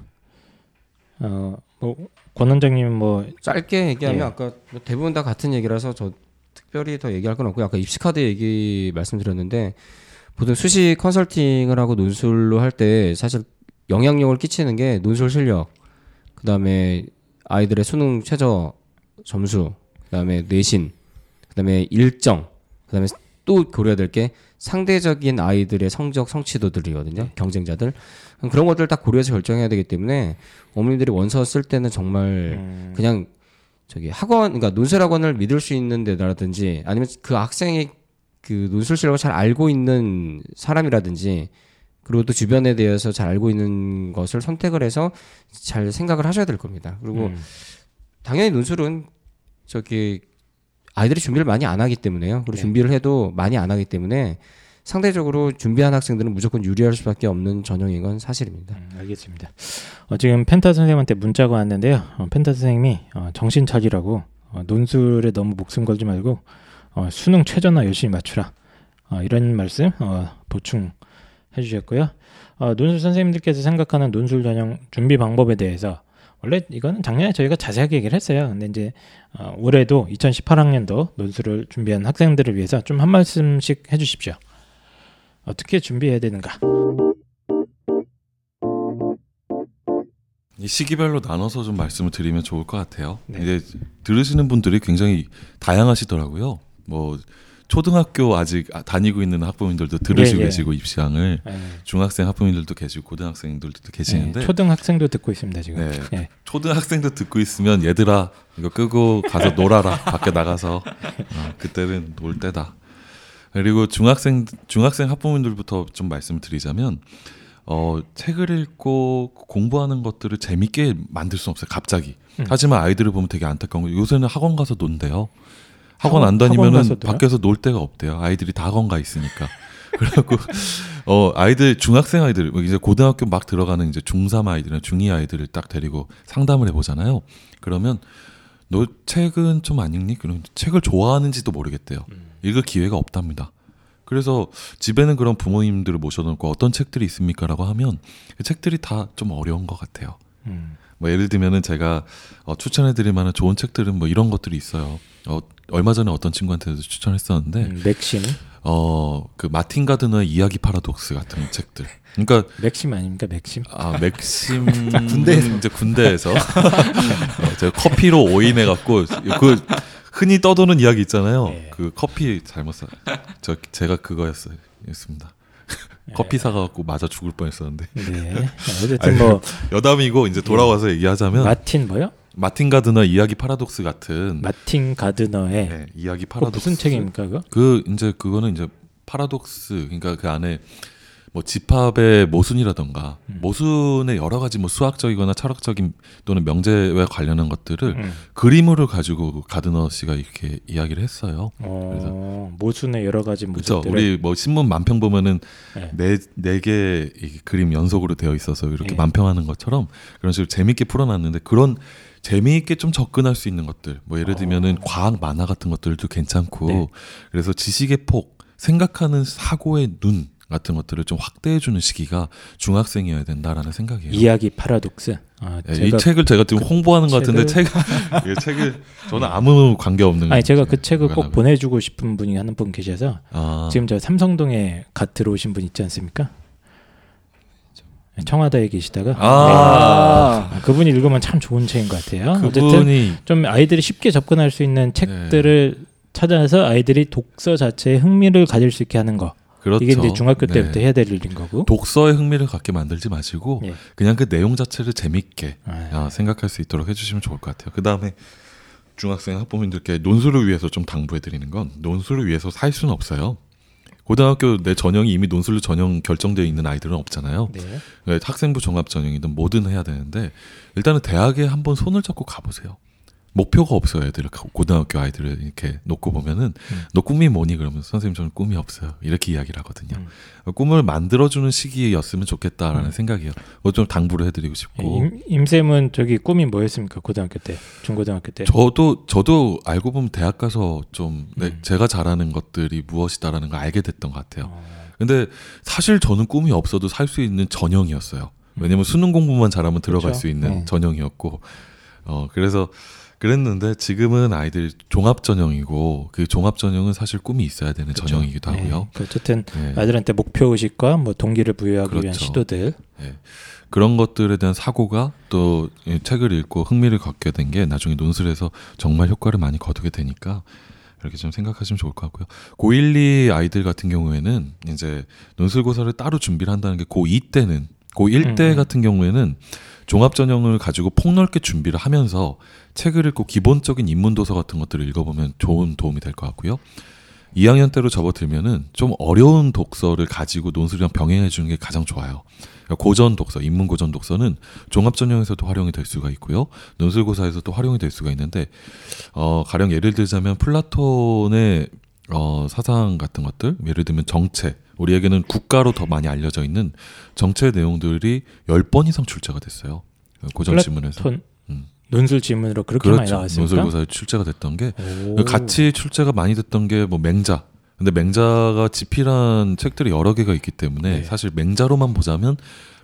어, 뭐 권 원장님은 뭐 짧게 얘기하면 예. 아까 대부분 다 같은 얘기라서 저 특별히 더 얘기할 건 없고 아까 입시 카드 얘기 말씀드렸는데 보통 수시 컨설팅을 하고 논술로 할 때 사실 영향력을 끼치는 게 논술 실력, 그 다음에 아이들의 수능 최저 점수, 그 다음에 내신, 그 다음에 일정, 그 다음에 또 고려해야 될 게 상대적인 아이들의 성적 성취도들이거든요. 경쟁자들. 그런 것들 다 고려해서 결정해야 되기 때문에 어머님들이 원서 쓸 때는 정말 음. 그냥 저기 학원, 그러니까 논술학원을 믿을 수 있는 데라든지 아니면 그 학생이 그 논술 실력을 잘 알고 있는 사람이라든지 그리고 또 주변에 대해서 잘 알고 있는 것을 선택을 해서 잘 생각을 하셔야 될 겁니다. 그리고 음. 당연히 논술은 저기 아이들이 준비를 많이 안 하기 때문에요. 그리고 네. 준비를 해도 많이 안 하기 때문에 상대적으로 준비한 학생들은 무조건 유리할 수밖에 없는 전형인 건 사실입니다. 음, 알겠습니다. 어, 지금 펜타 선생님한테 문자가 왔는데요. 어, 펜타 선생님이 어, 정신 차리라고 어, 논술에 너무 목숨 걸지 말고 어, 수능 최저나 열심히 맞추라 어, 이런 말씀 어, 보충해 주셨고요. 어, 논술 선생님들께서 생각하는 논술 전형 준비 방법에 대해서 원래 이거는 작년에 저희가 자세하게 얘기를 했어요. 근데 이제 어, 올해도 이천십팔 학년도 논술을 준비한 학생들을 위해서 좀 한 말씀씩 해주십시오. 어떻게 준비해야 되는가? 이 시기별로 나눠서 좀 말씀을 드리면 좋을 것 같아요. 네. 이제 들으시는 분들이 굉장히 다양하시더라고요. 뭐 초등학교 아직 다니고 있는 학부모님들도 들으시고 예, 예. 계시고 입시왕을 예. 중학생 학부모님들도 계시고 고등학생들도 계시는데 예, 초등학생도 듣고 있습니다 지금. 네, 예. 초등학생도 듣고 있으면 얘들아 이거 끄고 가서 놀아라 밖에 나가서 어, 그때는 놀 때다. 그리고 중학생 중학생 학부모님들부터 좀 말씀드리자면 어, 책을 읽고 공부하는 것들을 재밌게 만들 수는 없어요. 갑자기. 음. 하지만 아이들을 보면 되게 안타까운 거예요. 요새는 학원 가서 논대요. 학원, 학원 안 다니면은 밖에서 놀 데가 없대요. 아이들이 다 학원 가 있으니까. 그래갖고 어, 아이들, 중학생 아이들, 이제 고등학교 막 들어가는 이제 중삼 아이들이나 중이 아이들을 딱 데리고 상담을 해보잖아요. 그러면 너 책은 좀 안 읽니? 그럼 책을 좋아하는지도 모르겠대요. 음. 읽을 기회가 없답니다. 그래서 집에는 그런 부모님들을 모셔놓고 어떤 책들이 있습니까라고 하면 그 책들이 다 좀 어려운 것 같아요. 음. 뭐 예를 들면은 제가 어, 추천해드릴 만한 좋은 책들은 뭐 이런 것들이 있어요. 어, 얼마 전에 어떤 친구한테도 추천했었는데 음, 맥심. 어, 그 마틴 가드너의 이야기 파라독스 같은 책들. 그러니까 맥심 아닙니까? 맥심. 아, 맥심. 군대에서 이제 군대에서 어, 제가 커피로 오인해 갖고 그 흔히 떠도는 이야기 있잖아요. 예. 그 커피 잘못 사. 저 제가 그거였어요. 있습니다. 커피 사가갖고 맞아 죽을 뻔했었는데. 네. 어쨌든 뭐 여담이고 이제 돌아와서 예. 얘기하자면 마틴 뭐요? 마틴 가드너 이야기 파라독스 같은. 마틴 가드너의 네, 이야기 파라독스. 무슨 책입니까 그거? 그 이제 그거는 이제 파라독스. 그러니까 그 안에 뭐 집합의 모순이라던가 음. 모순의 여러 가지 뭐 수학적이거나 철학적인 또는 명제와 관련한 것들을 음. 그림으로 가지고 가드너 씨가 이렇게 이야기를 했어요. 어, 그래서 모순의 여러 가지 모순들. 그렇죠. 우리 뭐 신문 만평 보면은 네 네 개 그림 연속으로 되어 있어서 이렇게 네. 만평하는 것처럼 그런 식으로 재미있게 풀어놨는데 그런 재미있게 좀 접근할 수 있는 것들. 뭐 예를 들면은 어. 과학 만화 같은 것들도 괜찮고 네. 그래서 지식의 폭, 생각하는 사고의 눈. 같은 것들을 좀 확대해주는 시기가 중학생이어야 된다라는 생각이에요. 이야기 파라독스. 아, 예, 이 책을 제가 지금 그 홍보하는 것 같은데 책을, 이 책을 저는 아무 관계 없는. 아니 제가 그 책을 꼭 보내주고 싶은 분이 한 분 계셔서 아. 지금 저 삼성동에 갓 들어오신 분 있지 않습니까? 청와대에 계시다가 아~ 네. 그분이 읽으면 참 좋은 책인 것 같아요. 그분이... 어쨌든 좀 아이들이 쉽게 접근할 수 있는 책들을 네. 찾아서 아이들이 독서 자체에 흥미를 가질 수 있게 하는 거. 그렇죠. 이게 이제 중학교 때부터 네. 해야 될 일인 거고 독서에 흥미를 갖게 만들지 마시고 예. 그냥 그 내용 자체를 재밌게 아, 생각할 수 있도록 해주시면 좋을 것 같아요. 그 다음에 중학생 학부모님들께 논술을 위해서 좀 당부해드리는 건 논술을 위해서 살 수는 없어요. 고등학교 내 전형이 이미 논술로 전형 결정되어 있는 아이들은 없잖아요. 네. 학생부 종합 전형이든 뭐든 해야 되는데 일단은 대학에 한번 손을 잡고 가보세요. 목표가 없어요. 애들 고등학교 아이들을 이렇게 놓고 보면은 음. 너 꿈이 뭐니? 그러면 선생님 저는 꿈이 없어요. 이렇게 이야기를 하거든요. 음. 꿈을 만들어주는 시기였으면 좋겠다라는 음. 생각이에요. 좀 당부를 해드리고 싶고. 임, 임쌤은 저기 꿈이 뭐였습니까? 고등학교 때, 중고등학교 때. 저도 저도 알고 보면 대학 가서 좀 음. 네, 제가 잘하는 것들이 무엇이다라는 걸 알게 됐던 것 같아요. 어. 근데 사실 저는 꿈이 없어도 살 수 있는 전형이었어요. 왜냐면 음. 수능 공부만 잘하면 들어갈 그렇죠? 수 있는 네. 전형이었고. 어 그래서. 그랬는데 지금은 아이들 종합 전형이고 그 종합 전형은 사실 꿈이 있어야 되는 그렇죠. 전형이기도 하고요. 네. 어쨌든 네. 아이들한테 목표 의식과 뭐 동기를 부여하기 그렇죠. 위한 시도들 네. 그런 것들에 대한 사고가 또 책을 읽고 흥미를 갖게 된 게 나중에 논술에서 정말 효과를 많이 거두게 되니까 이렇게 좀 생각하시면 좋을 것 같고요. 고일, 이 아이들 같은 경우에는 이제 논술고사를 따로 준비를 한다는 게 고이 때는 고일 때 음. 같은 경우에는 종합 전형을 가지고 폭넓게 준비를 하면서 책을 읽고 기본적인 입문도서 같은 것들을 읽어보면 좋은 도움이 될 것 같고요. 이 학년 때로 접어들면은 좀 어려운 독서를 가지고 논술이랑 병행해 주는 게 가장 좋아요. 고전 독서, 입문 고전 독서는 종합 전형에서도 활용이 될 수가 있고요. 논술고사에서도 활용이 될 수가 있는데 어, 가령 예를 들자면 플라톤의 어, 사상 같은 것들, 예를 들면 정체, 우리에게는 국가로 더 많이 알려져 있는 정체 내용들이 열 번 이상 출제가 됐어요. 고전 지문에서. 음. 논술 지문으로 그렇게 그렇죠. 많이 나왔습니까? 논술고사에 출제가 됐던 게 오. 같이 출제가 많이 됐던 게 뭐 맹자. 근데 맹자가 집필한 책들이 여러 개가 있기 때문에 네. 사실 맹자로만 보자면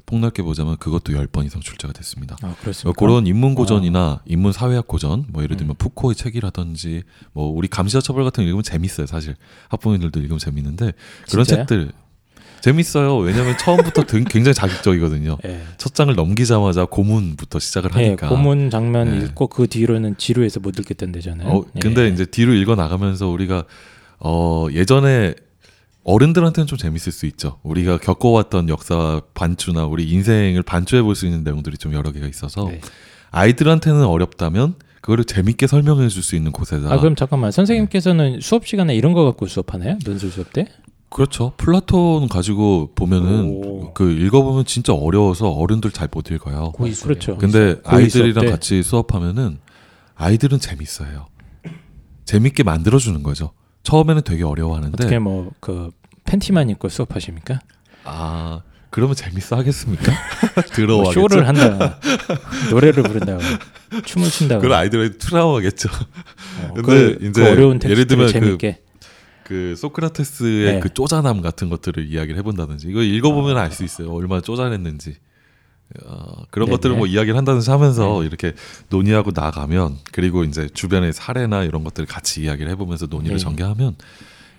폭넓게 보자면 그것도 열 번 이상 출제가 됐습니다. 아, 그렇습니까? 그런 인문고전이나 인문사회학 고전, 뭐 예를 들면 음. 푸코의 책이라든지 뭐 우리 감시자 처벌 같은 거 읽으면 재밌어요. 사실 학부모님들도 읽으면 재밌는데 그런 진짜요? 책들 재밌어요. 왜냐하면 처음부터 굉장히 자극적이거든요. 네. 첫 장을 넘기자마자 고문부터 시작을 하니까. 네, 고문 장면 네. 읽고 그 뒤로는 지루해서 못 읽겠던 데잖아요. 어, 근데 네. 이제 뒤로 읽어나가면서 우리가 어, 예전에 어른들한테는 좀 재밌을 수 있죠. 우리가 겪어왔던 역사 반추나 우리 인생을 반추해 볼 수 있는 내용들이 좀 여러 개가 있어서 네. 아이들한테는 어렵다면 그거를 재밌게 설명해 줄 수 있는 곳에다. 아 그럼 잠깐만 선생님께서는 네. 수업 시간에 이런 거 갖고 수업하나요? 논술 수업 때? 그렇죠. 플라톤 가지고 보면은 오. 그 읽어보면 진짜 어려워서 어른들 잘 못 읽어요. 고의수. 그렇죠. 근데 고의수. 아이들이랑 네. 같이 수업하면은 아이들은 재밌어요. 재밌게 만들어주는 거죠. 처음에는 되게 어려워하는데. 어떻게 뭐 그 팬티만 입고 수업하십니까? 아 그러면 재밌어 하겠습니까? 들어와 쇼를 한다, 노래를 부른다고, 춤을 춘다고. 그런 아이들은 트라우마겠죠. 어, 근데 그, 이제 그 어려운 예를 들면 재밌게. 그 그 소크라테스의 네. 그 쪼잔함 같은 것들을 이야기를 해본다든지 이거 읽어보면 알 수 있어요. 얼마나 쪼잔했는지. 어, 그런 네네. 것들을 뭐 이야기를 한다든지 하면서 네. 이렇게 논의하고 나가면 그리고 이제 주변의 사례나 이런 것들을 같이 이야기를 해보면서 논의를 네. 전개하면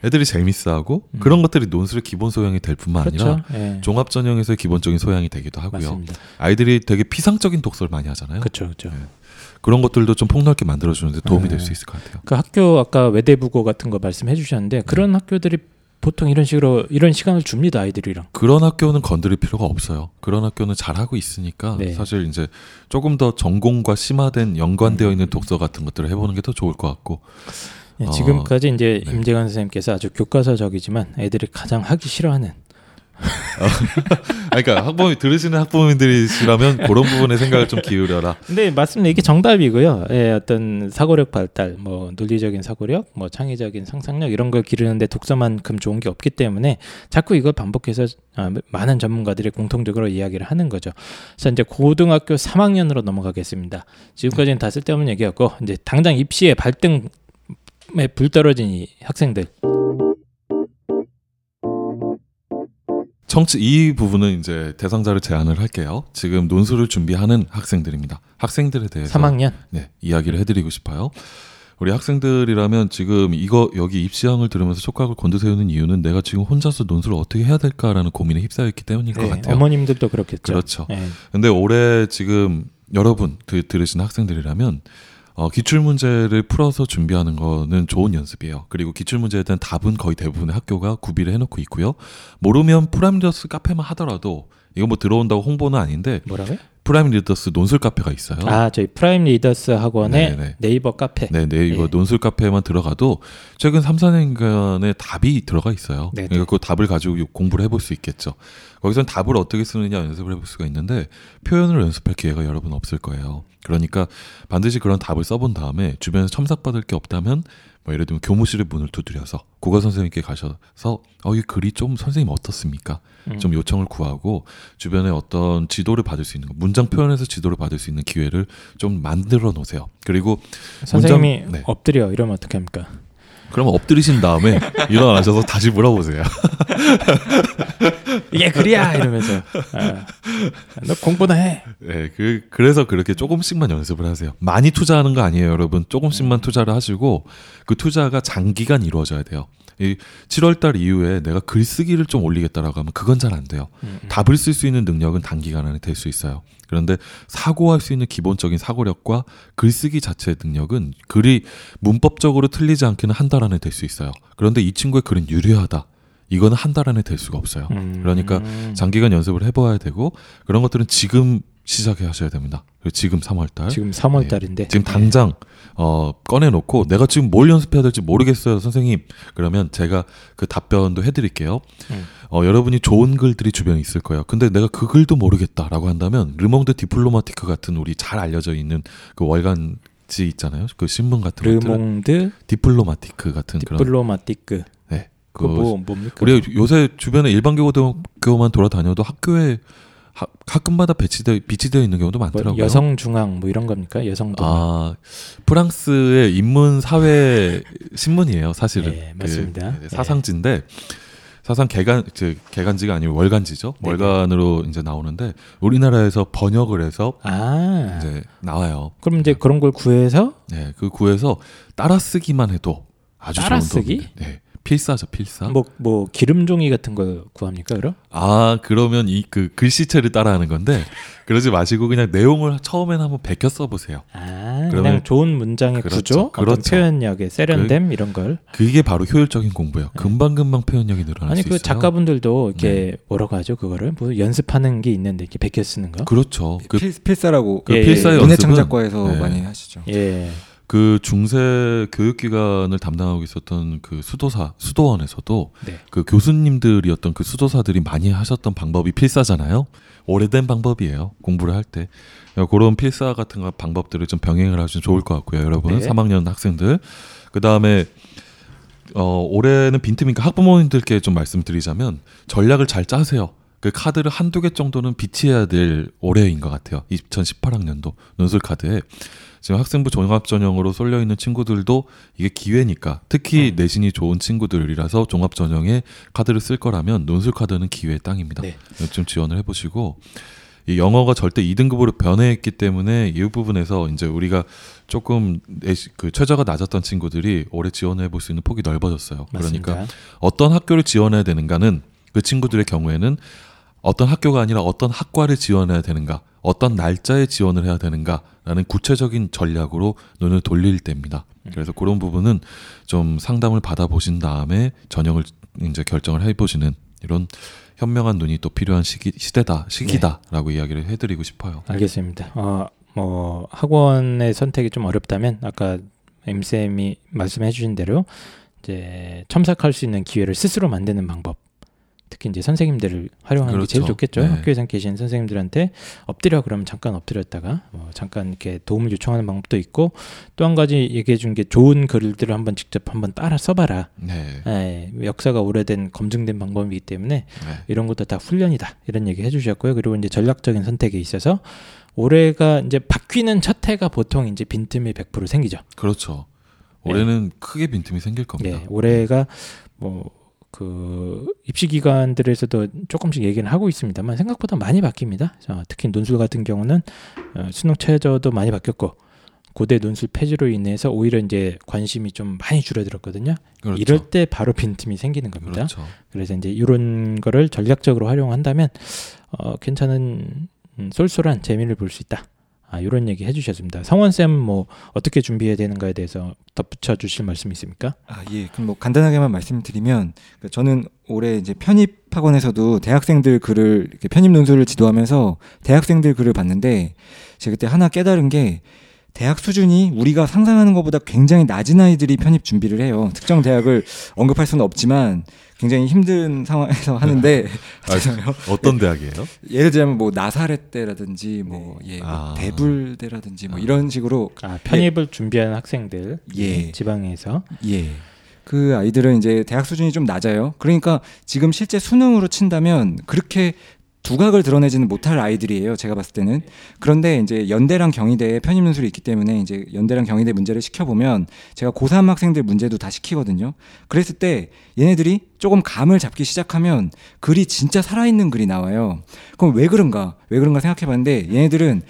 애들이 재밌어하고 음. 그런 것들이 논술의 기본 소양이 될 뿐만 그렇죠. 아니라 네. 종합전형에서의 기본적인 소양이 되기도 하고요. 맞습니다. 아이들이 되게 피상적인 독서를 많이 하잖아요. 그렇죠. 그렇죠. 네. 그런 것들도 좀 폭넓게 만들어주는데 도움이 네. 될 수 있을 것 같아요. 그 학교 아까 외대부고 같은 거 말씀해 주셨는데 그런 네. 학교들이 보통 이런 식으로 이런 시간을 줍니다. 아이들이랑. 그런 학교는 건드릴 필요가 없어요. 그런 학교는 잘하고 있으니까 네. 사실 이제 조금 더 전공과 심화된 연관되어 있는 독서 같은 것들을 해보는 게 더 좋을 것 같고 네, 어, 지금까지 이제 네. 임재관 선생님께서 아주 교과서적이지만 애들이 가장 하기 싫어하는 그러니까 학부모님 들으시는 학부모님들이시라면 그런 부분에 생각을 좀 기울여라. 네, 맞습니다. 이게 정답이고요. 예, 어떤 사고력 발달, 뭐 논리적인 사고력, 뭐 창의적인 상상력 이런 걸 기르는데 독서만큼 좋은 게 없기 때문에 자꾸 이걸 반복해서 아, 많은 전문가들이 공통적으로 이야기를 하는 거죠. 자, 이제 고등학교 삼 학년으로 넘어가겠습니다. 지금까지는 다 쓸데없는 얘기였고 이제 당장 입시에 발등에 불 떨어진 이 학생들. 청취 이 부분은 이제 대상자를 제안을 할게요. 지금 논술을 준비하는 학생들입니다. 학생들에 대해서 삼 학년 네, 이야기를 해드리고 싶어요. 우리 학생들이라면 지금 이거 여기 입시항을 들으면서 촉각을 곤두세우는 이유는 내가 지금 혼자서 논술을 어떻게 해야 될까라는 고민에 휩싸였기 때문일 것 네, 같아요. 어머님들도 그렇겠죠. 그렇죠. 네. 근데 올해 지금 여러분 그, 들으신 학생들이라면 어, 기출문제를 풀어서 준비하는 거는 좋은 연습이에요. 그리고 기출문제에 대한 답은 거의 대부분의 학교가 구비를 해놓고 있고요. 모르면 프라임리더스 카페만 하더라도 이거 뭐 들어온다고 홍보는 아닌데 뭐라고요? 프라임리더스 논술 카페가 있어요. 아, 저희 프라임리더스 학원의 네네. 네이버 카페. 네, 네이버 네. 논술 카페에만 들어가도 최근 삼, 사 년간의 답이 들어가 있어요. 네네. 그러니까 그 답을 가지고 공부를 해볼 수 있겠죠. 거기서는 답을 어떻게 쓰느냐 연습을 해볼 수가 있는데 표현을 연습할 기회가 여러분 없을 거예요. 그러니까 반드시 그런 답을 써본 다음에 주변에서 첨삭받을 게 없다면 뭐 예를 들면 교무실의 문을 두드려서 국어 선생님께 가셔서 어, 이 글이 좀 선생님 어떻습니까? 음. 좀 요청을 구하고 주변에 어떤 지도를 받을 수 있는 문장 표현에서 지도를 받을 수 있는 기회를 좀 만들어 놓으세요. 그리고 선생님이 문장, 네. 엎드려 이러면 어떻게 합니까? 그러면 엎드리신 다음에 일어나셔서 다시 물어보세요. 이게 글이야 이러면서 아, 너 공부나 해. 네, 그, 그래서 그렇게 조금씩만 연습을 하세요. 많이 투자하는 거 아니에요, 여러분. 조금씩만 투자를 하시고 그 투자가 장기간 이루어져야 돼요. 이 칠월달 이후에 내가 글쓰기를 좀 올리겠다라고 하면 그건 잘 안 돼요. 음, 음. 답을 쓸 수 있는 능력은 단기간 안에 될 수 있어요. 그런데 사고할 수 있는 기본적인 사고력과 글쓰기 자체의 능력은 글이 문법적으로 틀리지 않기는 한 달 안에 될 수 있어요. 그런데 이 친구의 글은 유려하다. 이거는 한 달 안에 될 수가 없어요. 음. 그러니까 장기간 연습을 해봐야 되고 그런 것들은 지금 시작해 하셔야 됩니다. 지금 삼월달. 지금 삼월달인데. 네. 지금 당장 네. 어, 꺼내놓고 내가 지금 뭘 연습해야 될지 모르겠어요, 선생님. 그러면 제가 그 답변도 해드릴게요. 음. 어, 여러분이 좋은 글들이 주변에 있을 거예요. 근데 내가 그 글도 모르겠다라고 한다면 르몽드 디플로마티크 같은 우리 잘 알려져 있는 그 월간 지 있잖아요. 그 신문 같은 것들. 르몽드 디플로마티크 같은 그런. 디플로마티크. 네. 그 뭐 뭡니까? 우리 요새 주변에 일반 교고등학교만 돌아다녀도 학교에 하, 학급마다 배치되, 비치되어 있는 경우도 많더라고요. 여성 중앙 뭐 이런 겁니까? 여성도. 아, 프랑스의 인문 사회 신문이에요, 사실은. 네, 맞습니다. 그, 네, 사상지인데 네. 사상 개간 개간지가 아니고 월간지죠. 네. 월간으로 이제 나오는데 우리나라에서 번역을 해서 아. 이제 나와요. 그럼 이제 그런 걸 구해서 네, 그 구해서 따라 쓰기만 해도 아주 좋은 도움인데. 네. 필사죠, 필사. 뭐, 뭐 기름 종이 같은 거 구합니까, 그럼? 아, 그러면 이 그 글씨체를 따라하는 건데 그러지 마시고 그냥 내용을 처음엔 한번 베껴 써보세요. 아, 그냥 좋은 문장의 그렇죠, 구조, 그렇죠. 어떤 표현력의 세련됨 그, 이런 걸. 그게 바로 효율적인 공부예요. 금방 금방 표현력이 늘어날 아니, 수 그 있어요. 아니 그 작가분들도 이렇게 네. 뭐라고 하죠, 그거를 뭐 연습하는 게 있는데 이렇게 베껴 쓰는 거. 그렇죠. 그, 필, 필사라고. 그 예, 필사 연습은 문해창작과에서 예. 많이 하시죠. 예. 그 중세 교육기관을 담당하고 있었던 그 수도사, 수도원에서도 네. 그 교수님들이었던 그 수도사들이 많이 하셨던 방법이 필사잖아요. 오래된 방법이에요. 공부를 할 때. 그런 필사 같은 방법들을 좀 병행을 하시면 좋을 것 같고요. 여러분, 네. 삼 학년 학생들. 그 다음에 어, 올해는 빈틈이니까 학부모님들께 좀 말씀드리자면 전략을 잘 짜세요. 그 카드를 한두 개 정도는 비치해야 될 올해인 것 같아요. 이천십팔 학년도 논술 카드에. 지금 학생부 종합전형으로 쏠려있는 친구들도 이게 기회니까 특히 음. 내신이 좋은 친구들이라서 종합전형에 카드를 쓸 거라면 논술 카드는 기회의 땅입니다. 네. 좀 지원을 해보시고 이 영어가 절대 이 등급으로 변해있기 때문에 이 부분에서 이제 우리가 조금 그 최저가 낮았던 친구들이 올해 지원해볼 수 있는 폭이 넓어졌어요. 맞습니다. 그러니까 어떤 학교를 지원해야 되는가는 그 친구들의 경우에는 어떤 학교가 아니라 어떤 학과를 지원해야 되는가, 어떤 날짜에 지원을 해야 되는가라는 구체적인 전략으로 눈을 돌릴 때입니다. 그래서 그런 부분은 좀 상담을 받아보신 다음에 전형을 이제 결정을 해보시는 이런 현명한 눈이 또 필요한 시기, 시대다, 시기다라고 네. 이야기를 해드리고 싶어요. 알겠습니다. 어, 뭐 학원의 선택이 좀 어렵다면 아까 엠쌤이 말씀해주신 대로 이제 첨삭할 수 있는 기회를 스스로 만드는 방법. 특히 이제 선생님들을 활용하는 그렇죠. 게 제일 좋겠죠. 네. 학교에서 계신 선생님들한테 엎드려 그러면 잠깐 엎드렸다가 뭐 잠깐 이렇게 도움을 요청하는 방법도 있고 또 한 가지 얘기해 준 게 좋은 글들을 한번 직접 한번 따라 써봐라. 네. 네. 역사가 오래된 검증된 방법이기 때문에 네. 이런 것도 다 훈련이다. 이런 얘기 해주셨고요. 그리고 이제 전략적인 선택에 있어서 올해가 이제 바뀌는 첫 해가 보통 이제 빈틈이 백 퍼센트 생기죠. 그렇죠. 올해는 네. 크게 빈틈이 생길 겁니다. 네. 올해가 뭐 그 입시기관들에서도 조금씩 얘기는 하고 있습니다만 생각보다 많이 바뀝니다. 어, 특히 논술 같은 경우는 어, 수능 최저도 많이 바뀌었고 고대 논술 폐지로 인해서 오히려 이제 관심이 좀 많이 줄어들었거든요. 그렇죠. 이럴 때 바로 빈틈이 생기는 겁니다. 그렇죠. 그래서 이제 이런 거를 전략적으로 활용한다면 어, 괜찮은 음, 쏠쏠한 재미를 볼 수 있다. 아, 이런 얘기 해주셨습니다. 성원쌤 뭐 어떻게 준비해야 되는가에 대해서 덧붙여 주실 말씀이 있습니까? 아, 예. 그럼 뭐 간단하게만 말씀드리면 저는 올해 이제 편입 학원에서도 대학생들 글을 이렇게 편입 논술을 지도하면서 대학생들 글을 봤는데 제가 그때 하나 깨달은 게 대학 수준이 우리가 상상하는 것보다 굉장히 낮은 아이들이 편입 준비를 해요. 특정 대학을 언급할 수는 없지만 굉장히 힘든 상황에서 하는데 아, 어떤 대학이에요? 예를 들면 뭐 나사렛대라든지 뭐 네. 예, 아. 대불대라든지 뭐 이런 식으로 아, 편입을 예. 준비하는 학생들 예. 지방에서 예. 그 아이들은 이제 대학 수준이 좀 낮아요. 그러니까 지금 실제 수능으로 친다면 그렇게 두각을 드러내지는 못할 아이들이에요. 제가 봤을 때는. 그런데 이제 연대랑 경희대에 편입 논술이 있기 때문에 이제 연대랑 경희대 문제를 시켜보면 제가 고삼 학생들 문제도 다 시키거든요. 그랬을 때 얘네들이 조금 감을 잡기 시작하면 글이 진짜 살아있는 글이 나와요. 그럼 왜 그런가? 왜 그런가 생각해봤는데 얘네들은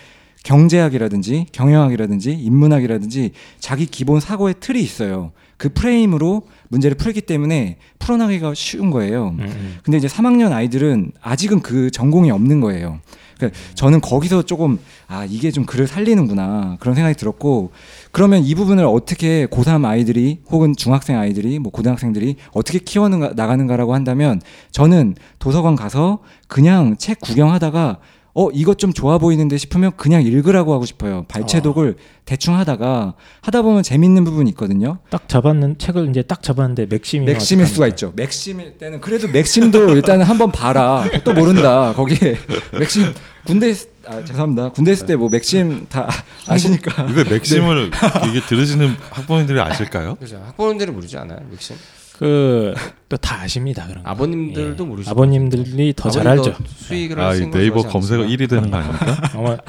경제학이라든지 경영학이라든지 인문학이라든지 자기 기본 사고의 틀이 있어요. 그 프레임으로 문제를 풀기 때문에 풀어나가기가 쉬운 거예요. 음. 근데 이제 삼 학년 아이들은 아직은 그 전공이 없는 거예요. 그러니까 저는 거기서 조금 아 이게 좀 글을 살리는구나 그런 생각이 들었고 그러면 이 부분을 어떻게 고삼 아이들이 혹은 중학생 아이들이 뭐 고등학생들이 어떻게 키워나가는가라고 한다면 저는 도서관 가서 그냥 책 구경하다가 어 이것 좀 좋아 보이는데 싶으면 그냥 읽으라고 하고 싶어요. 발췌독을 어. 대충 하다가 하다 보면 재밌는 부분이 있거든요. 딱 잡았는 책을 이제 딱 잡았는데 맥심이 맥심일 수가 거예요. 있죠. 맥심일 때는 그래도 맥심도 일단은 한번 봐라. 또 모른다. 거기에 맥심 군대 아 죄송합니다. 군대 있을 때 뭐 맥심 다 아시니까. 이거 맥심을 네. 이게 들으시는 학부모님들이 아실까요? 그렇죠. 학부모님들은 모르지 않아요. 맥심. 그 또 다 아십니다. 그런 거. 아버님들도 예. 모르시죠. 아버님들이 더 잘 알죠. 수익을 아, 네이버 검색어 일 위 되는 거 아닙니까? 어머, 네.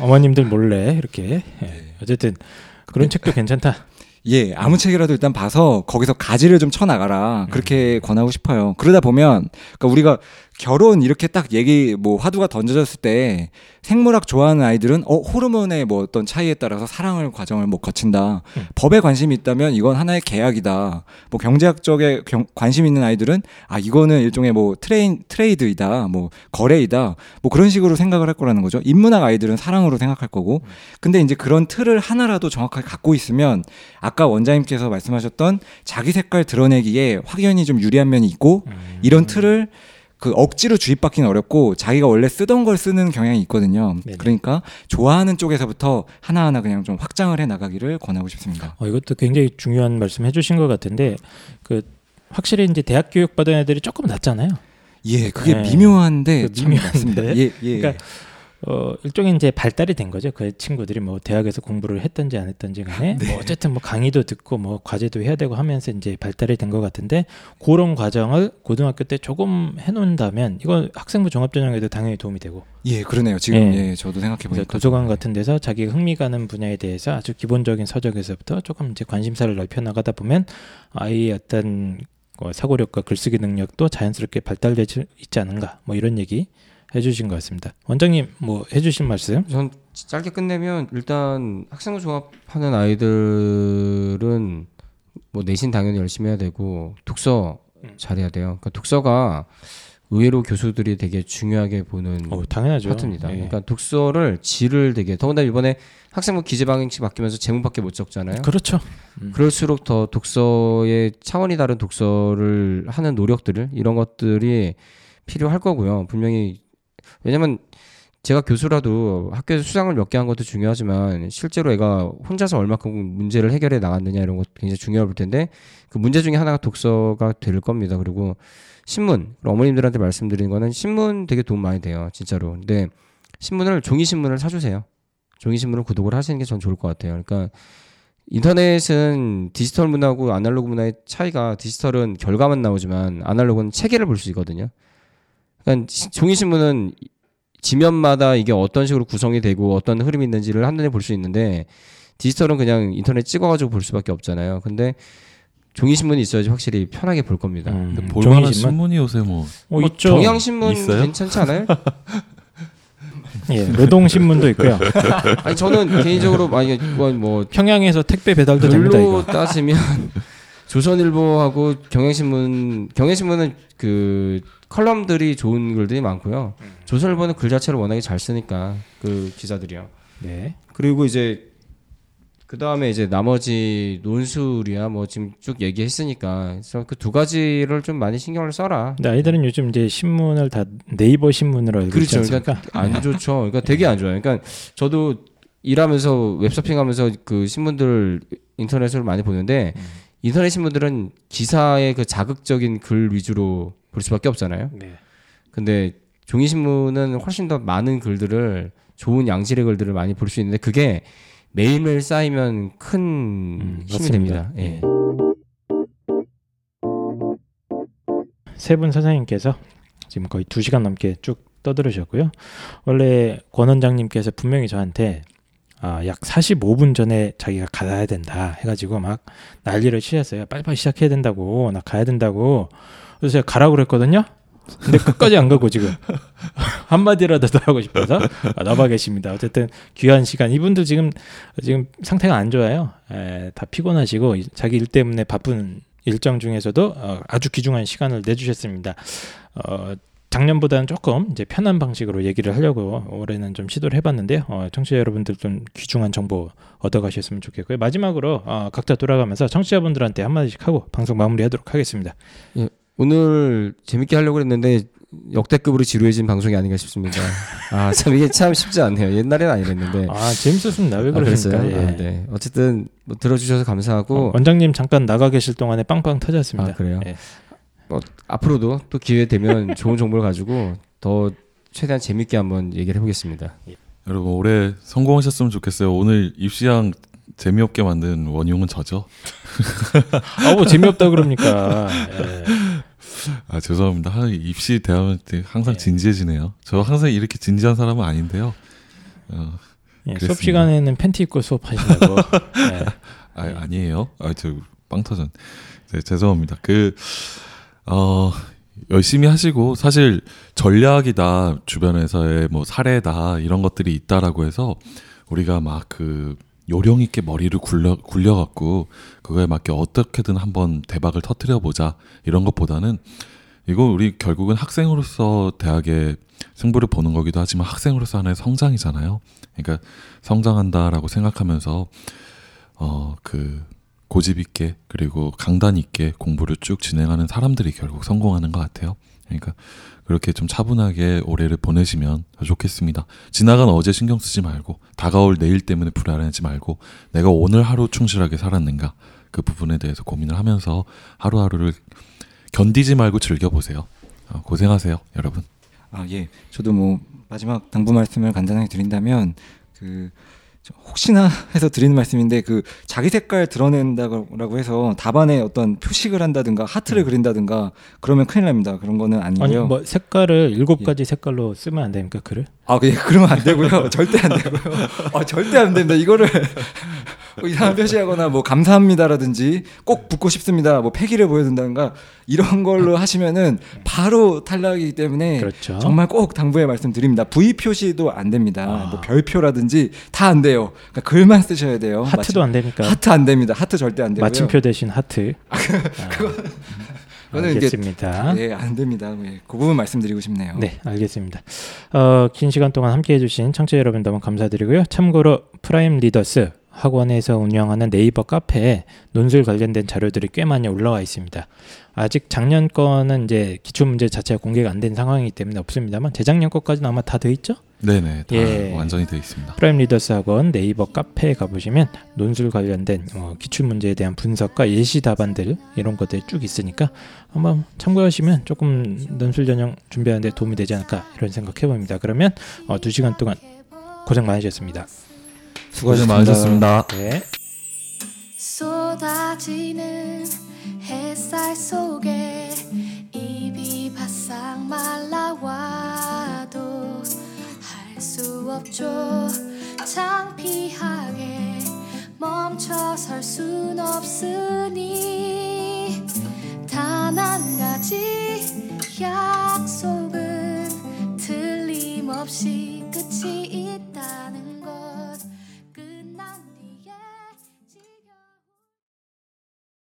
어, 어머님들 몰래 이렇게 예. 어쨌든 그런 네. 책도 괜찮다. 예, 아무 책이라도 일단 봐서 거기서 가지를 좀 쳐나가라. 그렇게 음. 권하고 싶어요. 그러다 보면, 그러니까 우리가 결혼 이렇게 딱 얘기, 뭐, 화두가 던져졌을 때 생물학 좋아하는 아이들은, 어, 호르몬의 뭐 어떤 차이에 따라서 사랑을 과정을 뭐 거친다. 음. 법에 관심이 있다면 이건 하나의 계약이다. 뭐 경제학적에 경, 관심 있는 아이들은, 아, 이거는 일종의 뭐 트레인, 트레이드이다. 뭐 거래이다. 뭐 그런 식으로 생각을 할 거라는 거죠. 인문학 아이들은 사랑으로 생각할 거고. 근데 이제 그런 틀을 하나라도 정확하게 갖고 있으면, 아까 원장님께서 말씀하셨던 자기 색깔 드러내기에 확연히 좀 유리한 면이 있고 음. 이런 틀을 그 억지로 주입받기는 어렵고 자기가 원래 쓰던 걸 쓰는 경향이 있거든요. 네네. 그러니까 좋아하는 쪽에서부터 하나하나 그냥 좀 확장을 해 나가기를 권하고 싶습니다. 어, 이것도 굉장히 중요한 말씀 해주신 것 같은데 그 확실히 이제 대학 교육 받은 애들이 조금 낫잖아요. 예, 그게 네. 미묘한데 그 참 맞습니다. 예, 예. 그러니까 어, 일종의 이제 발달이 된 거죠. 그 친구들이 뭐 대학에서 공부를 했든지 안 했든지 간에 네. 뭐 어쨌든 뭐 강의도 듣고 뭐 과제도 해야 되고 하면서 이제 발달이 된 것 같은데 그런 과정을 고등학교 때 조금 해놓는다면 이건 학생부 종합전형에도 당연히 도움이 되고. 예, 그러네요. 지금 예, 예 저도 생각해 보니까 도서관 같은 데서 자기 흥미 가는 분야에 대해서 아주 기본적인 서적에서부터 조금 이제 관심사를 넓혀 나가다 보면 아이의 어떤 어, 사고력과 글쓰기 능력도 자연스럽게 발달되지 있지 않은가 뭐 이런 얘기 해주신 것 같습니다. 원장님 뭐 해주신 말씀? 전 짧게 끝내면 일단 학생부 종합하는 아이들은 뭐 내신 당연히 열심히 해야 되고 독서 잘해야 돼요. 그러니까 독서가 의외로 교수들이 되게 중요하게 보는 어, 당연하죠. 파트입니다. 예. 그러니까 독서를 질을 되게 더군다나 이번에 학생부 기재 방향씩 바뀌면서 제목밖에 못 적잖아요. 그렇죠. 음. 그럴수록 더 독서의 차원이 다른 독서를 하는 노력들을 이런 것들이 필요할 거고요. 분명히 왜냐면 제가 교수라도 학교에서 수상을 몇 개 한 것도 중요하지만 실제로 애가 혼자서 얼마큼 문제를 해결해 나갔느냐 이런 것도 굉장히 중요해 볼 텐데 그 문제 중에 하나가 독서가 될 겁니다. 그리고 신문, 어머님들한테 말씀드리는 거는 신문 되게 도움 많이 돼요. 진짜로. 근데 신문을 종이신문을 사주세요. 종이신문을 구독을 하시는 게 전 좋을 것 같아요. 그러니까 인터넷은 디지털 문화하고 아날로그 문화의 차이가 디지털은 결과만 나오지만 아날로그는 체계를 볼 수 있거든요. 그러니까 종이신문은 지면마다 이게 어떤 식으로 구성이 되고 어떤 흐름이 있는지를 한눈에 볼 수 있는데 디지털은 그냥 인터넷 찍어가지고 볼 수밖에 없잖아요. 근데 종이신문이 있어야지 확실히 편하게 볼 겁니다. 음, 볼만한 신문이 요새 뭐, 뭐, 뭐 있죠. 경향신문 있어요? 괜찮지 않아요? 예, 노동신문도 있고요. 아니 저는 개인적으로 만약에 뭐 평양에서 택배 배달도 됩니다. 이거 따지면 조선일보하고 경향신문 경향신문은 그 컬럼들이 좋은 글들이 많고요. 음. 조선일보는 글 자체를 워낙에 잘 쓰니까 그 기자들이요. 네. 그리고 이제 그 다음에 이제 나머지 논술이야 뭐 지금 쭉 얘기했으니까 그 두 가지를 좀 많이 신경을 써라. 근데 아이들은 요즘 이제 신문을 다 네이버 신문으로 알고 그렇죠. 있지 않습니까? 그러니까 안 좋죠. 그러니까 되게 안 좋아요. 그러니까 저도 일하면서 웹서핑하면서 그 신문들 인터넷으로 많이 보는데 음. 인터넷 신문들은 기사의 그 자극적인 글 위주로 볼 수밖에 없잖아요. 네. 근데 종이신문은 훨씬 더 많은 글들을 좋은 양질의 글들을 많이 볼 수 있는데 그게 매일매일 쌓이면 큰 음, 힘이 맞습니다. 됩니다. 예. 세 분 선생님께서 지금 거의 두 시간 넘게 쭉 떠들으셨고요. 원래 권 원장님께서 분명히 저한테 아, 약 사십오 분 전에 자기가 가야 된다 해가지고 막 난리를 치셨어요. 빨리빨리 시작해야 된다고 나 가야 된다고. 그래서 제가 가라고 그랬거든요. 근데 끝까지 안 가고 지금 한마디라도 더 하고 싶어서 아, 나와 계십니다. 어쨌든 귀한 시간. 이분도 지금 지금 상태가 안 좋아요. 에, 다 피곤하시고 자기 일 때문에 바쁜 일정 중에서도 어, 아주 귀중한 시간을 내주셨습니다. 어, 작년보다는 조금 이제 편한 방식으로 얘기를 하려고 올해는 좀 시도를 해봤는데요. 어, 청취자 여러분들 좀 귀중한 정보 얻어가셨으면 좋겠고요. 마지막으로 어, 각자 돌아가면서 청취자분들한테 한마디씩 하고 방송 마무리하도록 하겠습니다. 예. 오늘 재밌게 하려고 했는데 역대급으로 지루해진 방송이 아닌가 싶습니다. 아, 참 이게 참 쉽지 않네요. 옛날에는 아니랬는데. 아, 재밌었습니다. 왜 그러셨어요? 아, 예. 아, 네. 어쨌든 뭐 들어주셔서 감사하고. 어, 원장님 잠깐 나가 계실 동안에 빵빵 터졌습니다. 아, 그래요? 예. 뭐, 앞으로도 또 기회 되면 좋은 정보를 가지고 더 최대한 재밌게 한번 얘기를 해보겠습니다. 예. 여러분 올해 성공하셨으면 좋겠어요. 오늘 입시왕 재미없게 만든 원흉은 저죠. 아, 뭐 재미없다 그럽니까? 예. 아, 죄송합니다. 하, 입시 대하면 항상 진지해지네요. 저 항상 이렇게 진지한 사람은 아닌데요. 어, 예, 수업 시간에는 팬티 입고 수업하신다고. 네. 아, 아니에요. 아, 저 빵 터전. 네, 죄송합니다. 그 어, 열심히 하시고 사실 전략이다 주변에서의 뭐 사례다 이런 것들이 있다라고 해서 우리가 막 그 요령 있게 머리를 굴려, 굴려갖고 그거에 맞게 어떻게든 한번 대박을 터뜨려보자 이런 것보다는 이거 우리 결국은 학생으로서 대학의 승부를 보는 거기도 하지만 학생으로서 하나의 성장이잖아요. 그러니까 성장한다라고 생각하면서 어, 그 고집 있게 그리고 강단 있게 공부를 쭉 진행하는 사람들이 결국 성공하는 것 같아요. 그러니까 그렇게 좀 차분하게 올해를 보내시면 좋겠습니다. 지나간 어제 신경 쓰지 말고 다가올 내일 때문에 불안해하지 말고 내가 오늘 하루 충실하게 살았는가 그 부분에 대해서 고민을 하면서 하루하루를 견디지 말고 즐겨보세요. 고생하세요, 여러분. 아, 예. 저도 뭐 마지막 당부 말씀을 간단하게 드린다면 그 혹시나 해서 드리는 말씀인데 그 자기 색깔 드러낸다고 해서 답안에 어떤 표식을 한다든가 하트를 음. 그린다든가 그러면 큰일 납니다. 그런 거는 아니고요. 아니 뭐 색깔을 일곱 가지 예. 색깔로 쓰면 안 됩니까? 글을? 아, 예, 그러면 안 되고요. 절대 안 되고요. 아, 절대 안 됩니다. 이거를 이상한 표시하거나 뭐 감사합니다라든지 꼭 붙고 싶습니다. 뭐 패기를 보여준다든가 이런 걸로 하시면은 바로 탈락이기 때문에 그렇죠. 정말 꼭 당부의 말씀드립니다. V 표시도 안 됩니다. 아. 뭐 별표라든지 다 안 돼요. 그러니까 글만 쓰셔야 돼요. 하트도 마침, 안 됩니까? 하트 안 됩니다. 하트 절대 안 되고요. 마침표 대신 하트. 아, 그건 알겠습니다. 예, 안 됩니다. 예, 그 부분 말씀드리고 싶네요. 네, 알겠습니다. 어, 긴 시간 동안 함께해주신 청취자 여러분 너무 감사드리고요. 참고로 프라임 리더스 학원에서 운영하는 네이버 카페에 논술 관련된 자료들이 꽤 많이 올라와 있습니다. 아직 작년 거는 이제 기출문제 자체가 공개가 안 된 상황이기 때문에 없습니다만 재작년 거까지는 아마 다 돼 있죠? 네네, 다 예. 완전히 돼 있습니다. 프라임 리더스 학원 네이버 카페에 가보시면 논술 관련된 어, 기출문제에 대한 분석과 예시 답안들 이런 것들이 쭉 있으니까 한번 참고하시면 조금 논술 전형 준비하는 데 도움이 되지 않을까 이런 생각해봅니다. 그러면 어, 두 시간 동안 고생 많으셨습니다. 수고하셨습니다. 고생 많으셨습니다. 네. 쏟아지는 햇살 속에 입이 바싹 말라와도 할 수 없죠. 창피하게 멈춰 설 순 없으니 단 한 가지 약속은 틀림없이